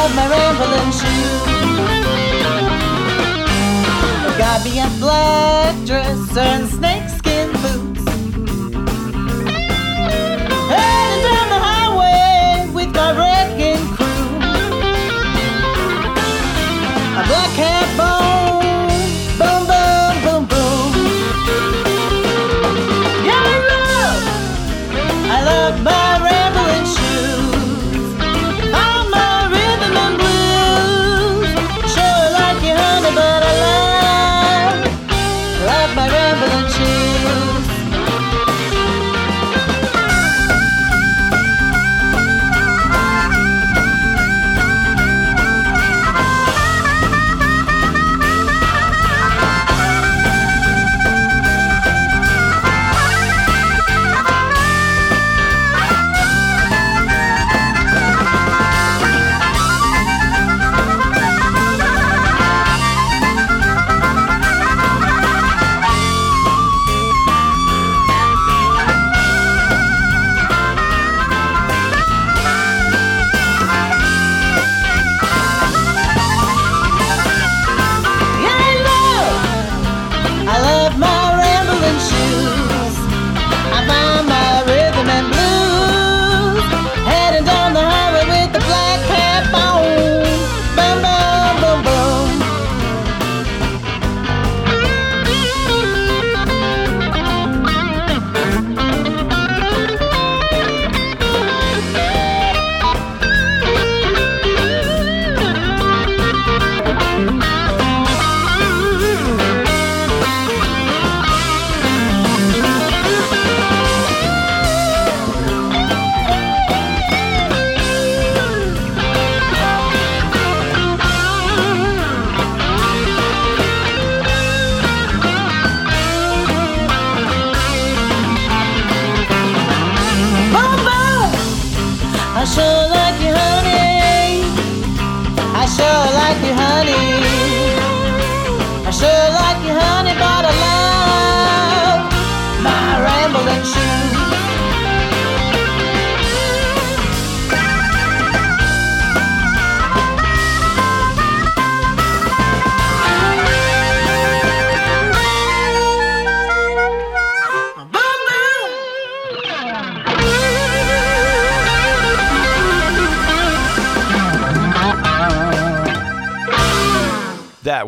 of my rambling shoes. Got me a black dress and snakeskin boots. Heading down the highway with my wrecking crew. A black hat boom, boom, boom, boom, boom. Yeah, I love, I love my rambling shoes. All my rhythm and blues. Sure like you, honey, but I love, love my rambling shoes.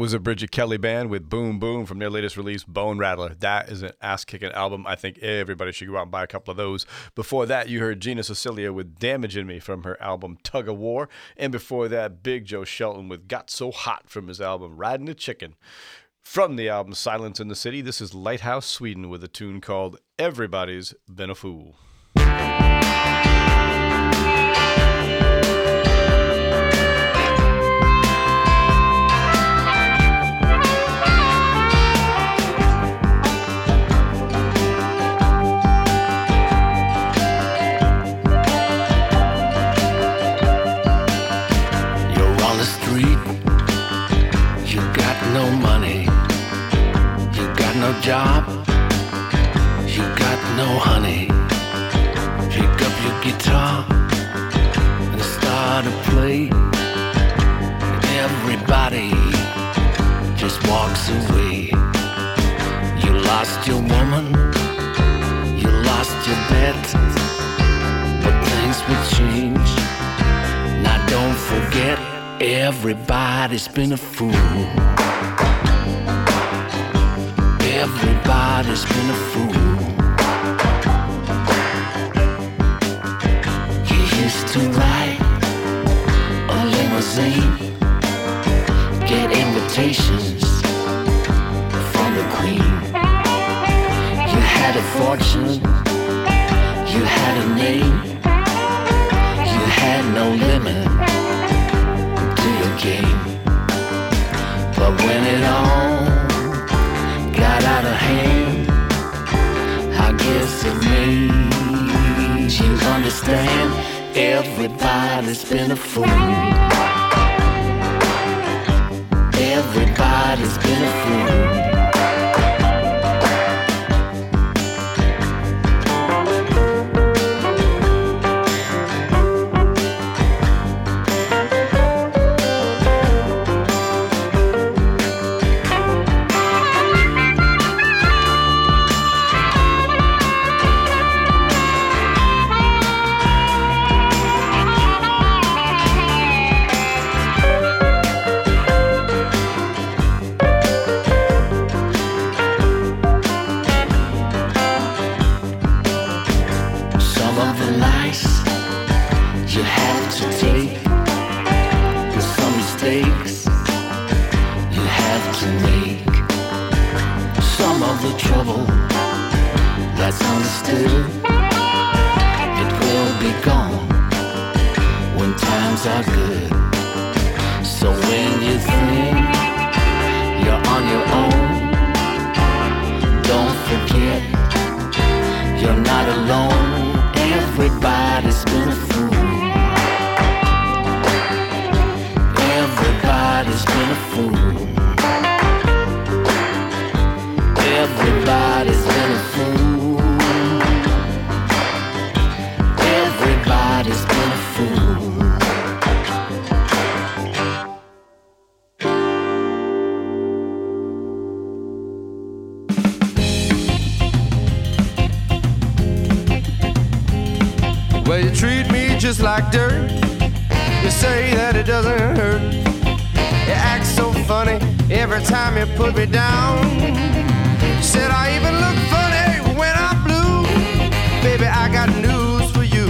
Was a Bridget Kelly Band with Boom Boom from their latest release, Bone Rattler. That is an ass-kicking album. I think everybody should go out and buy a couple of those. Before that, you heard Gina Cecilia with Damaging Me from her album Tug of War. And before that, Big Joe Shelton with Got So Hot from his album Riding a Chicken. From the album Silence in the City, this is Lighthouse Sweden with a tune called Everybody's Been a Fool. Job, you got no honey. Pick up your guitar and start to play. Everybody just walks away. You lost your woman, you lost your bet, but things will change. Now don't forget, everybody's been a fool. Everybody's been a fool. You used to ride a limousine, get invitations from the queen. You had a fortune, you had a name, you had no limit to your game. But when it all got out of hand, I guess it made you understand, everybody's been a fool. Everybody's been a fool. just been a fool. Everybody's been a fool. Everybody's been a fool. Well, you treat me just like dirt. You say that it doesn't hurt. You act so funny every time you put me down. You said I even look funny when I'm blue. Baby, I got news for you.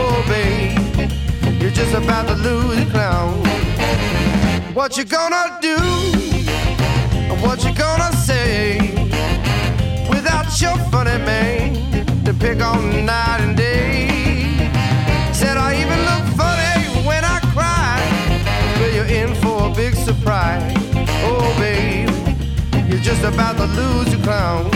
Oh, babe, you're just about to lose your clown. What you gonna do? What you gonna say? Without your funny man to pick on night and day. Said I even look funny. In for a big surprise. Oh, babe, you're just about to lose your crown.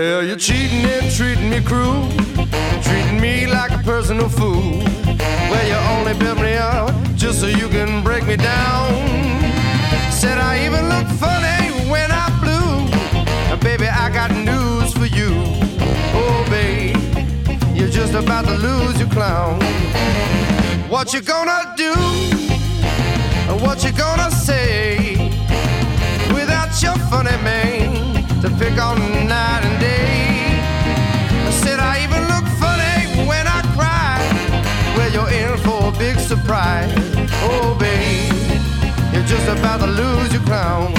Well, you're cheating and treating me cruel, treating me like a personal fool. Well, you only built me up just so you can break me down. Said I even look funny when I'm blue. Baby, I got news for you. Oh, babe, you're just about to lose your clown. What you gonna do? What you gonna say? Without your funny man to pick on night and day. I said I even look funny when I cry. Well, you're in for a big surprise. Oh, babe, you're just about to lose your crown.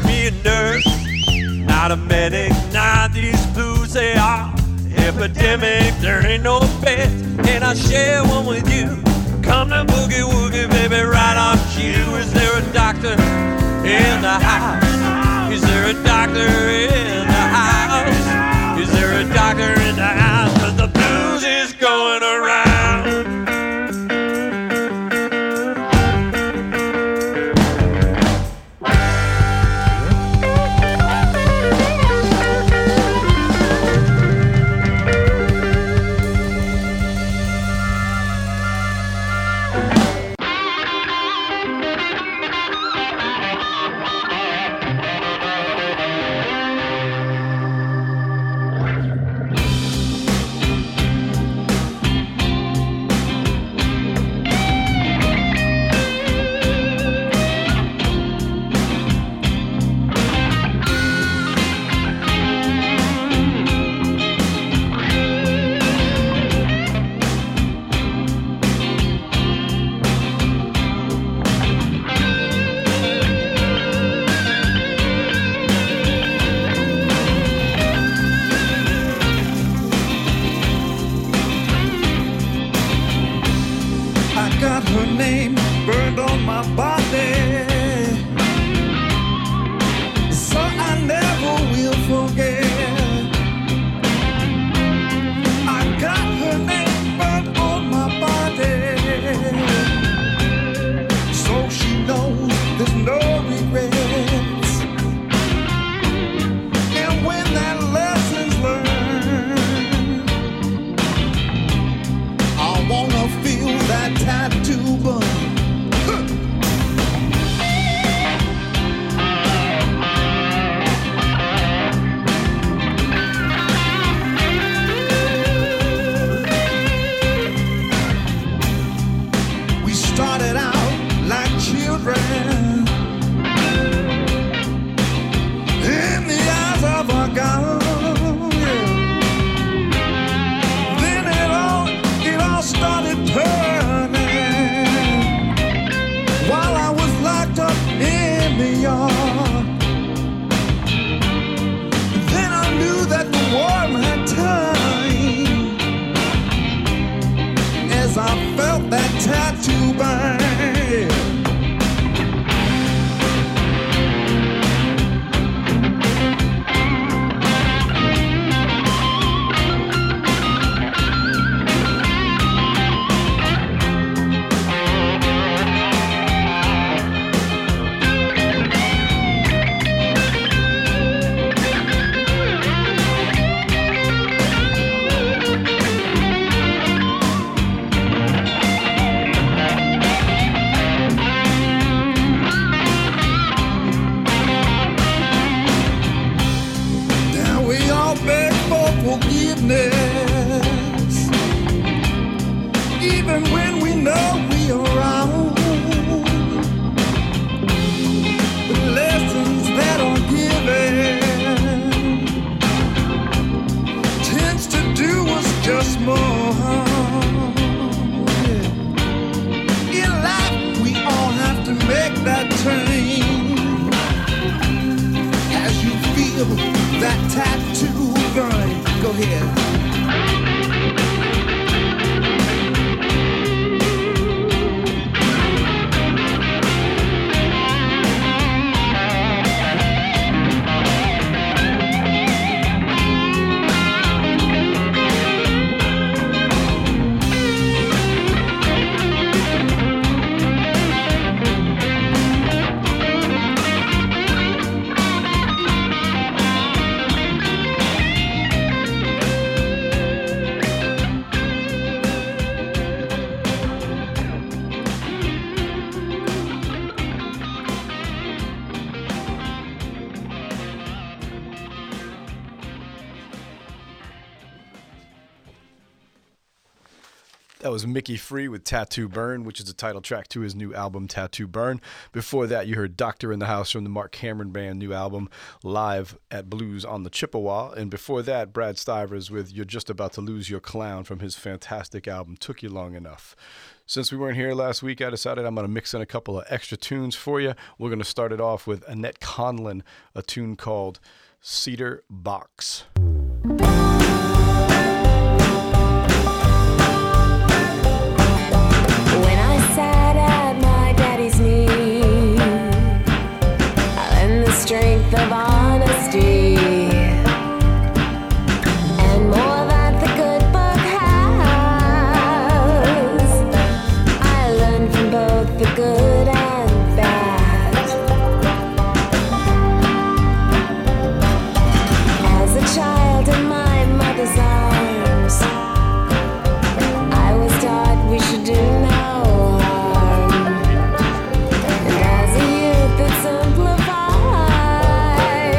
should be a nurse, not a medic. Nah, these blues, they are epidemic. There ain't no beds, and I'll share one with you. Come to Boogie Woogie, baby, right on cue. Is there a doctor in the house? Is there a doctor in the house? Is there a doctor in the house? 'Cause the blues is going around. That was Mickey Free with Tattoo Burn, which is the title track to his new album, Tattoo Burn. Before that, you heard Doctor in the House from the Mark Cameron Band new album, Live at Blues on the Chippewa. And before that, Brad Stivers with You're Just About to Lose Your Clown from his fantastic album, Took You Long Enough. Since we weren't here last week, I decided I'm going to mix in a couple of extra tunes for you. We're going to start it off with Annette Conlon, a tune called Cedar Box. Strength of honesty, and more that the good book has. I learned from both the good and bad. As a child in my mother's arms, I was taught we should do no harm. And as a youth, it's simple. I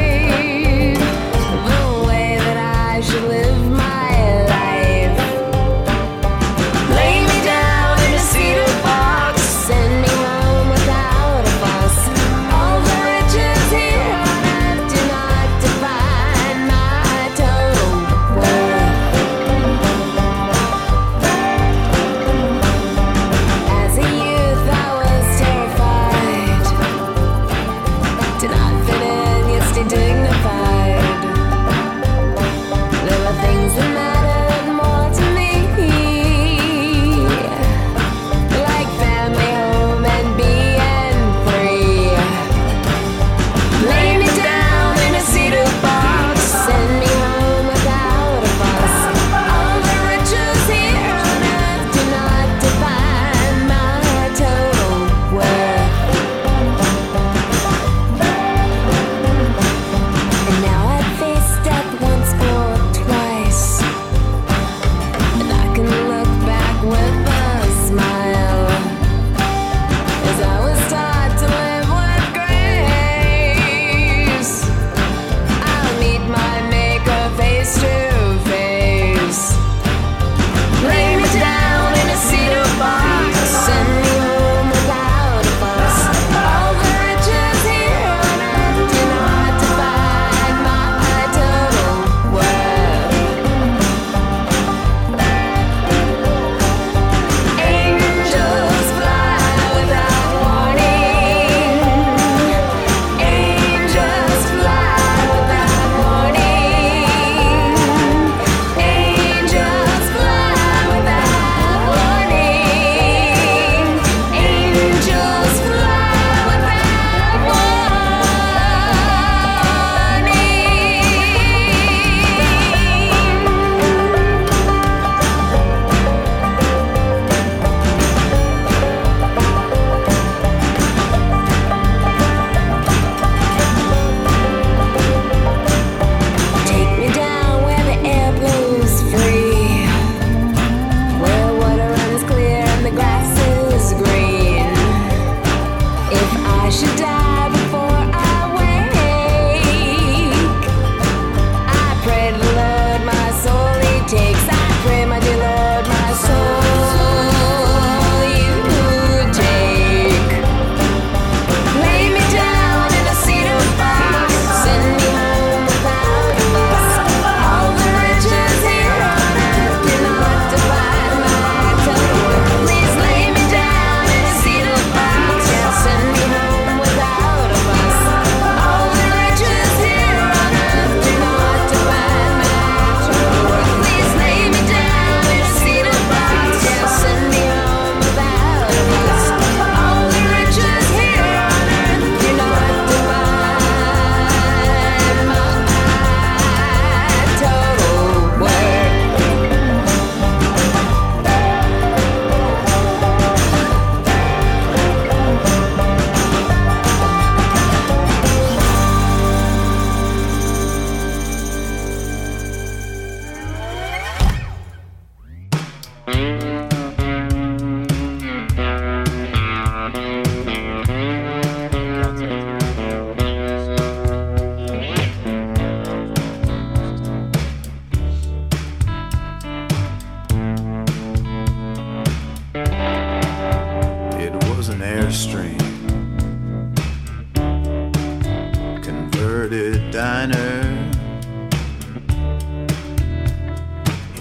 diner,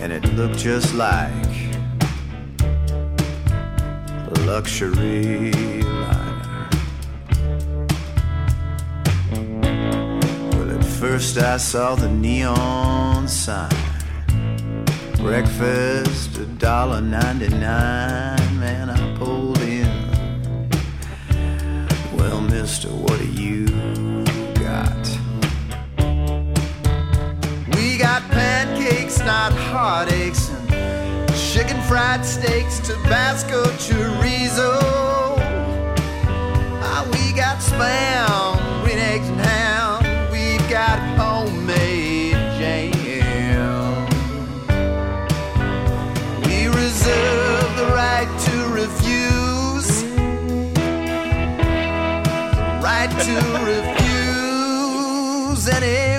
and it looked just like a luxury liner. Well, at first I saw the neon sign, breakfast a dollar ninety-nine. Man, I pulled in. Well, mister, what do you got? We got pancakes, not heartaches, and chicken fried steaks, Tabasco chorizo. Ah, we got spam, green eggs and ham. We've got homemade jam. We reserve the right to refuse, the right to refuse anyone.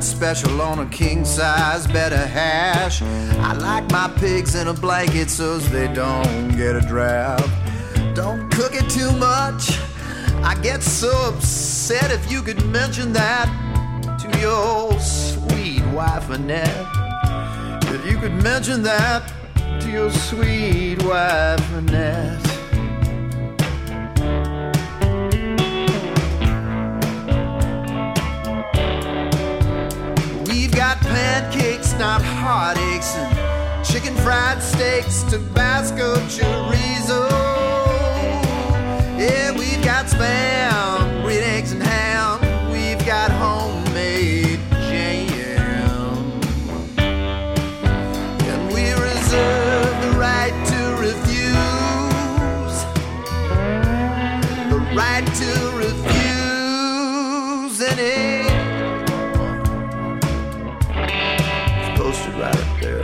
Special on a king-size bed of hash. I like my pigs in a blanket so they don't get a draft. Don't cook it too much. I get so upset if you could mention that to your sweet wife, Annette. If you could mention that to your sweet wife, Annette. Pancakes, not heartaches, and chicken fried steaks, Tabasco chorizo. Yeah, we've got spam, green eggs and ham. We've got homemade jam, and we reserve the right to refuse, the right to refuse any. Right up there.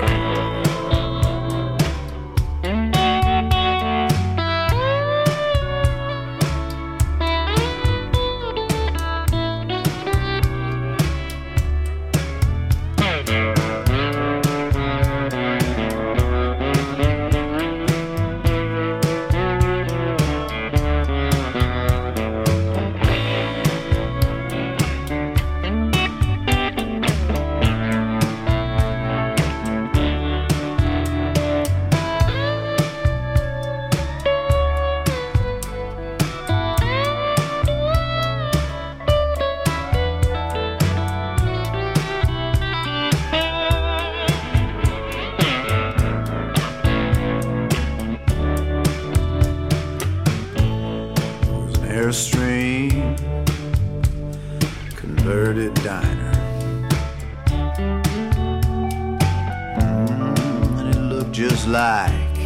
Like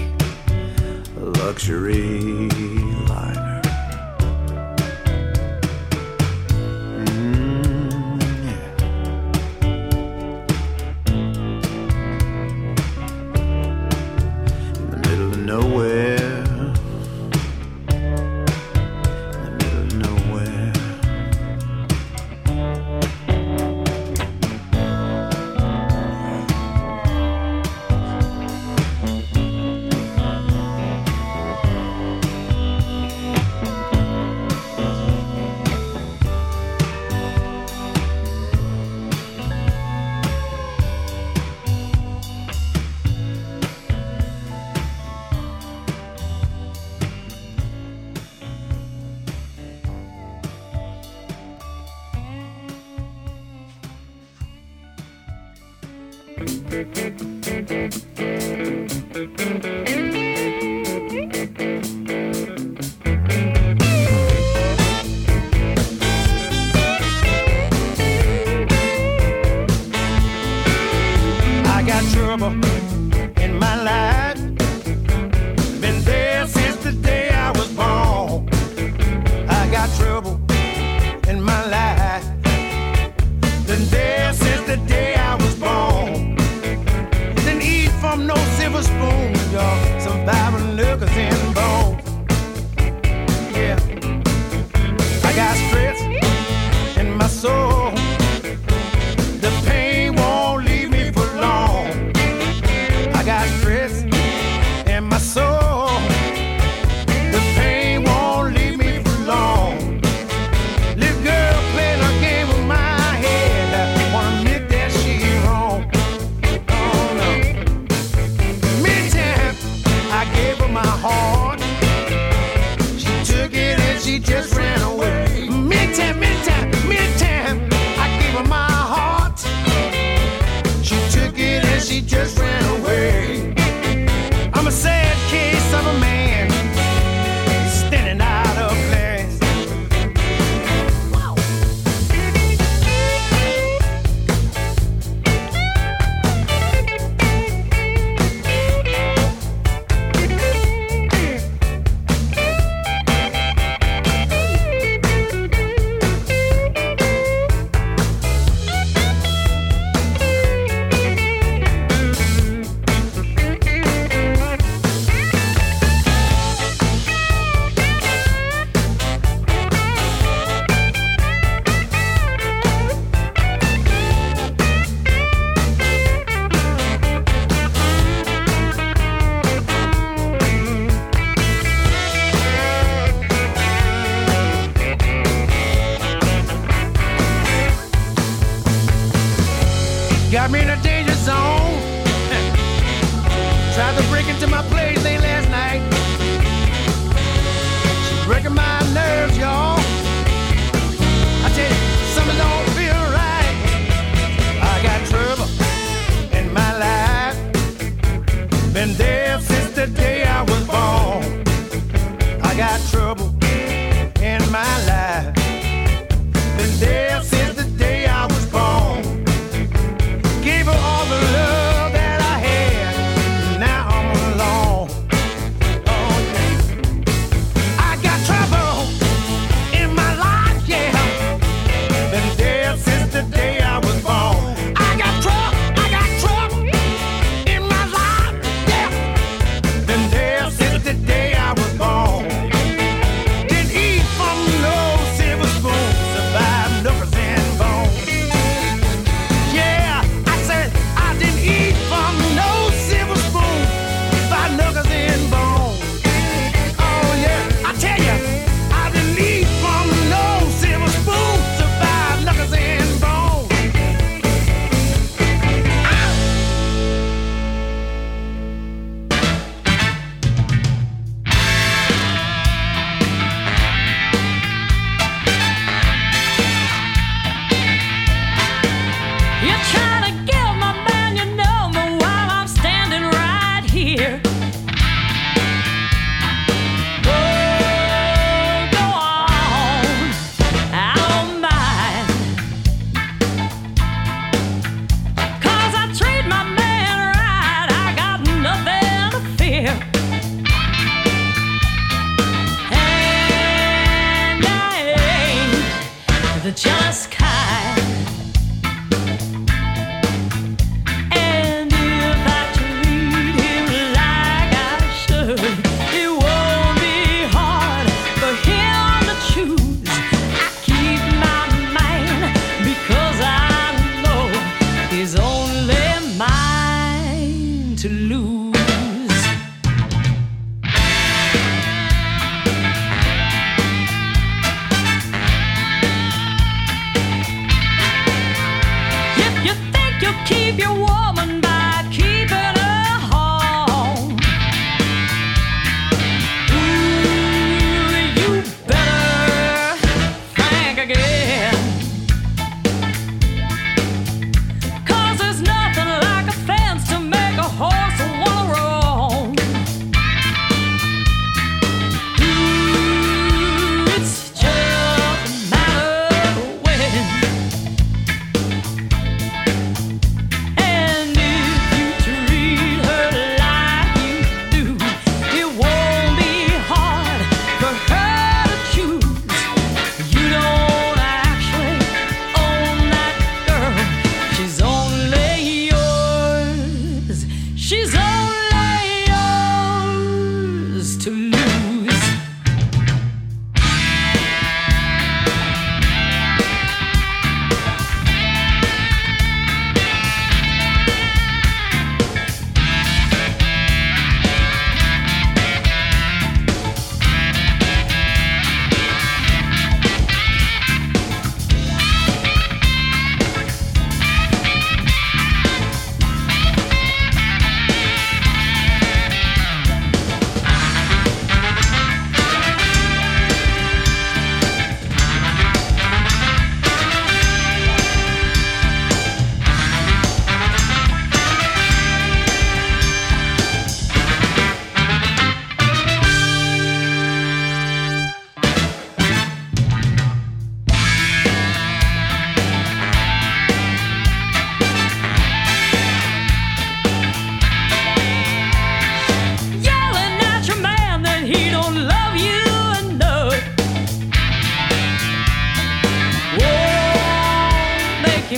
a luxury liner. Mm, yeah. In the middle of nowhere. In the middle of spoon, y'all. she just ran away. Midtown, midtown, midtown, I gave her my heart. She took it and she just ran away. I'm a sad case of a man standing out of place. Got me in a danger zone. Tried to break into my place late last night. She's breaking my nerves, y'all. I tell you, something don't feel right. I got trouble in my life. Been there since the day I was born. I got trouble in my life. Been there since the day I was born. Gave her all the love that I had. Now I'm alone. Oh, yeah. I got trouble in my life, yeah. Been there since the day I was born. I got trouble, I got trouble in my life, yeah. Been there since the day I was born. Didn't eat from no silver spoon, survived no present.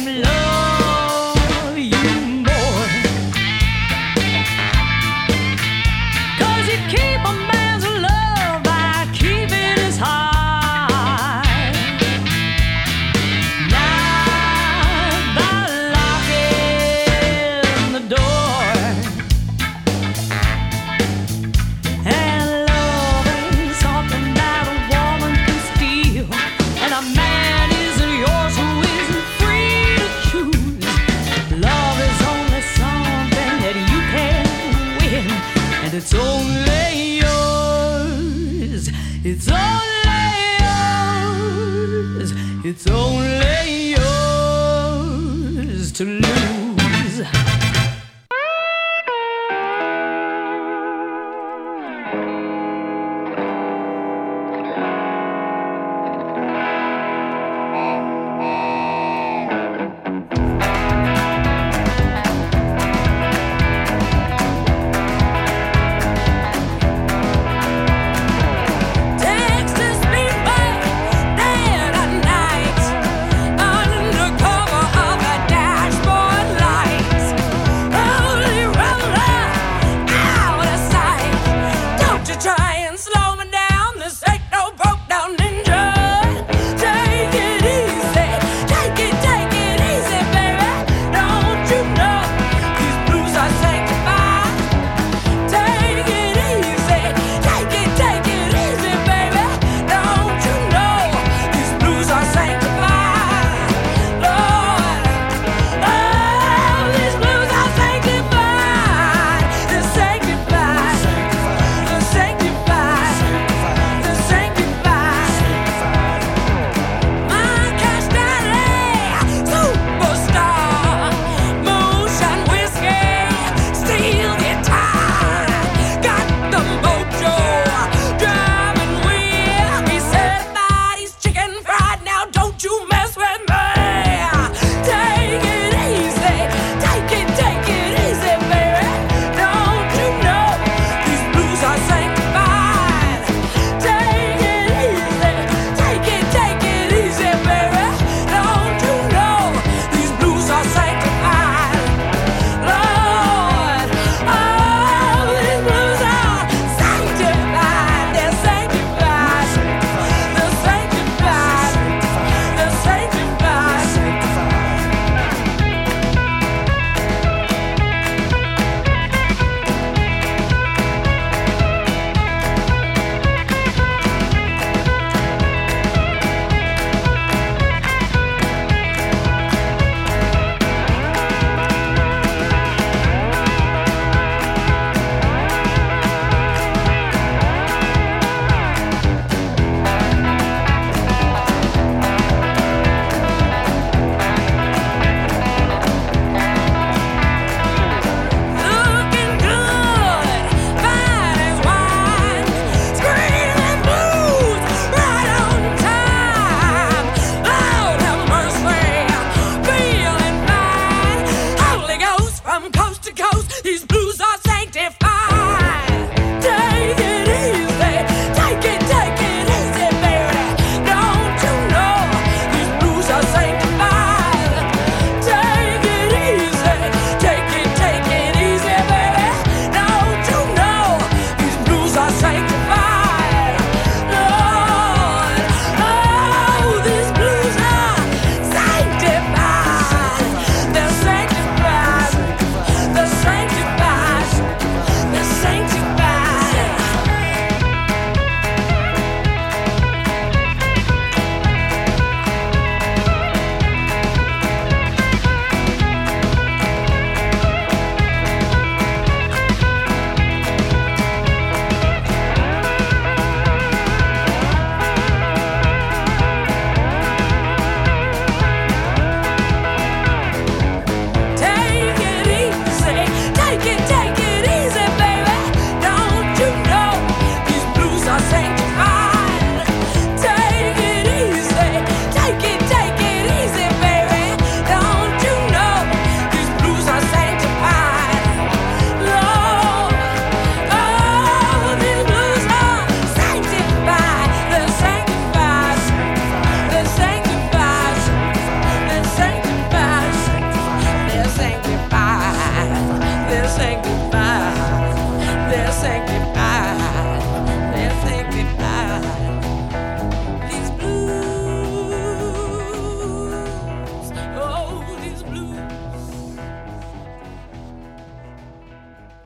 me love you more. 'Cause you keep a man's love by keeping his heart. Now by locking the door. And love ain't something that a woman can steal. And a man it's only yours, it's only yours, it's only yours to lose. Texas me back there at night.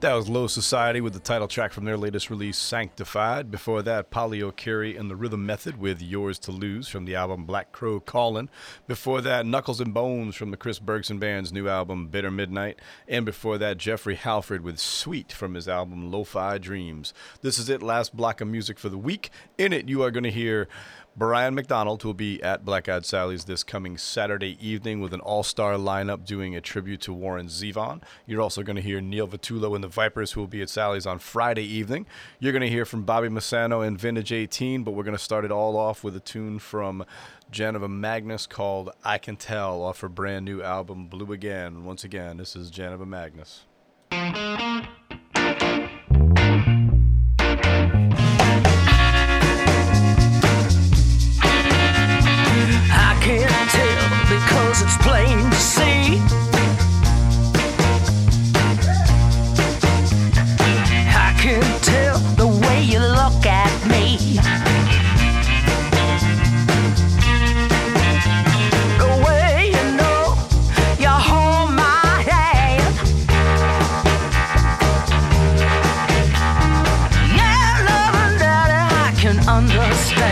That was Low Society with the title track from their latest release, Sanctified. Before that, Polly O'Carey and the Rhythm Method with Yours to Lose from the album Black Crow Callin'. Before that, Knuckles and Bones from the Chris Bergson Band's new album Bitter Midnight. And before that, Jeffrey Halford with Sweet from his album Lo-Fi Dreams. This is it, last block of music for the week. In it, you are going to hear Brian McDonald, who will be at Black Eyed Sally's this coming Saturday evening with an all-star lineup doing a tribute to Warren Zevon. You're also going to hear Neil Vitullo and the Vipers, who will be at Sally's on Friday evening. You're going to hear from Bobby Massano and Vintage eighteen, but we're going to start it all off with a tune from Janiva Magness called I Can Tell off her brand new album Blue Again. Once again, this is Janiva Magness. Because it's plain to see, I can tell the way you look at me. The way you know you hold my hand. Yeah, love and daddy, I can understand.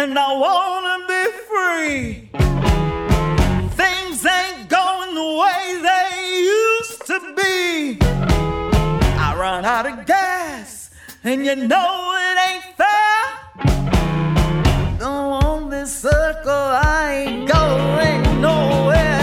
and I wanna be free. Things ain't going the way they used to be. I run out of gas, and you know it ain't fair. Don't want this circle, I ain't going nowhere.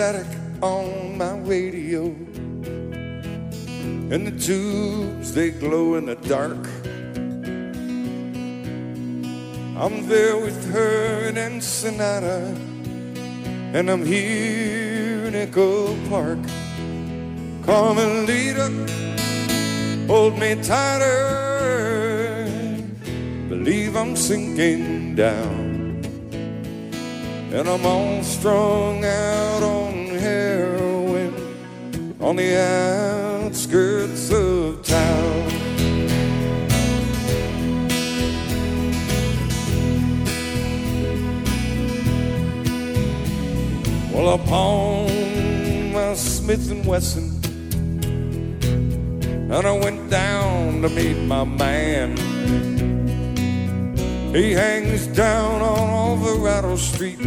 Static on my radio, and the tubes, they glow in the dark. I'm there with her in Ensenada, and I'm here in Echo Park. Carmelita, hold me tighter, believe I'm sinking down. And I'm all strung out on heroin on the outskirts of town. stumble upon my Smith and Wesson, and I went down to meet my man. He hangs down on Alvarado Street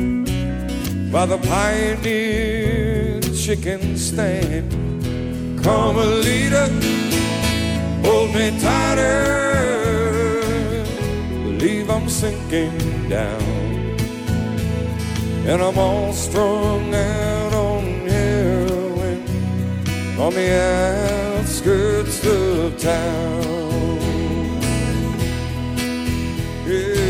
by the Pioneer Chicken Stand. Carmelita, hold me tighter, believe I'm sinking down, and I'm all strung out on heroin on the outskirts of town. Yeah.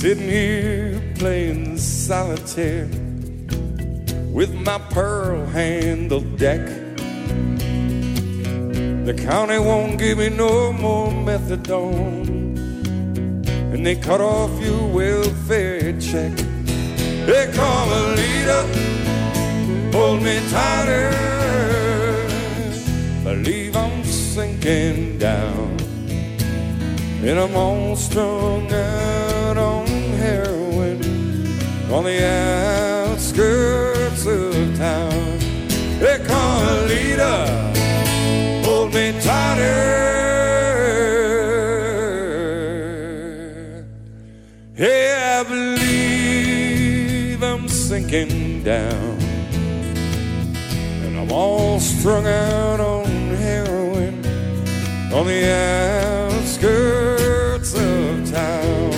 Sitting here playing solitaire with my pearl-handled deck. The county won't give me no more methadone, and they cut off your welfare check. They call a leader, hold me tighter, believe I'm sinking down, and I'm all strung out on heroin on the outskirts of town. Hey, Carlita, hold me tighter. Hey, I believe I'm sinking down, and I'm all strung out on heroin on the outskirts of town.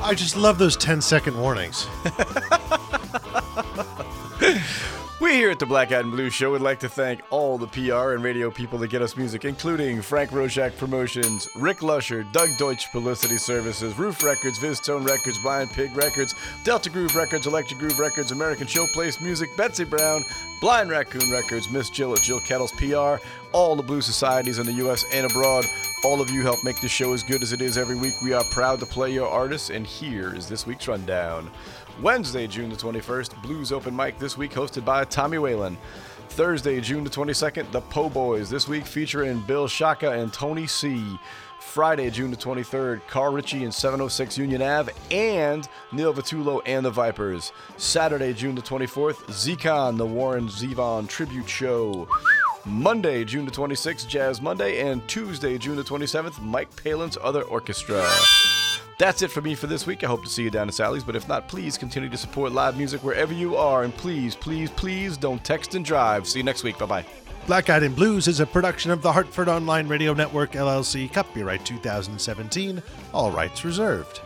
I just love those ten-second warnings. We here at the Black Hat and Blue Show would like to thank all the P R and radio people that get us music, including Frank Roshak Promotions, Rick Lusher, Doug Deutsch Publicity Services, Roof Records, Vistone Records, Blind Pig Records, Delta Groove Records, Electric Groove Records, American Showplace Music, Betsy Brown, Blind Raccoon Records, Miss Jill at Jill Kettles P R, all the Blue Societies in the U S and abroad. All of you help make this show as good as it is every week. We are proud to play your artists, and here is this week's rundown. Wednesday, June the twenty-first, Blues Open Mic this week, hosted by Tommy Whalen. Thursday, June the twenty-second, The Po' Boys, this week featuring Bill Shaka and Tony C. Friday, June the twenty-third, Carl Ritchie and seven oh six Union Ave and Neil Vitullo and the Vipers. Saturday, June the twenty-fourth, Zecon, the Warren Zevon Tribute Show. Monday, June the twenty-sixth, Jazz Monday, and Tuesday, June the twenty-seventh, Mike Palin's Other Orchestra. That's it for me for this week. I hope to see you down at Sally's, but if not, please continue to support live music wherever you are, and please, please, please don't text and drive. See you next week. Bye-bye. Black Eyed and Blues is a production of the Hartford Online Radio Network, L L C, copyright twenty seventeen, all rights reserved.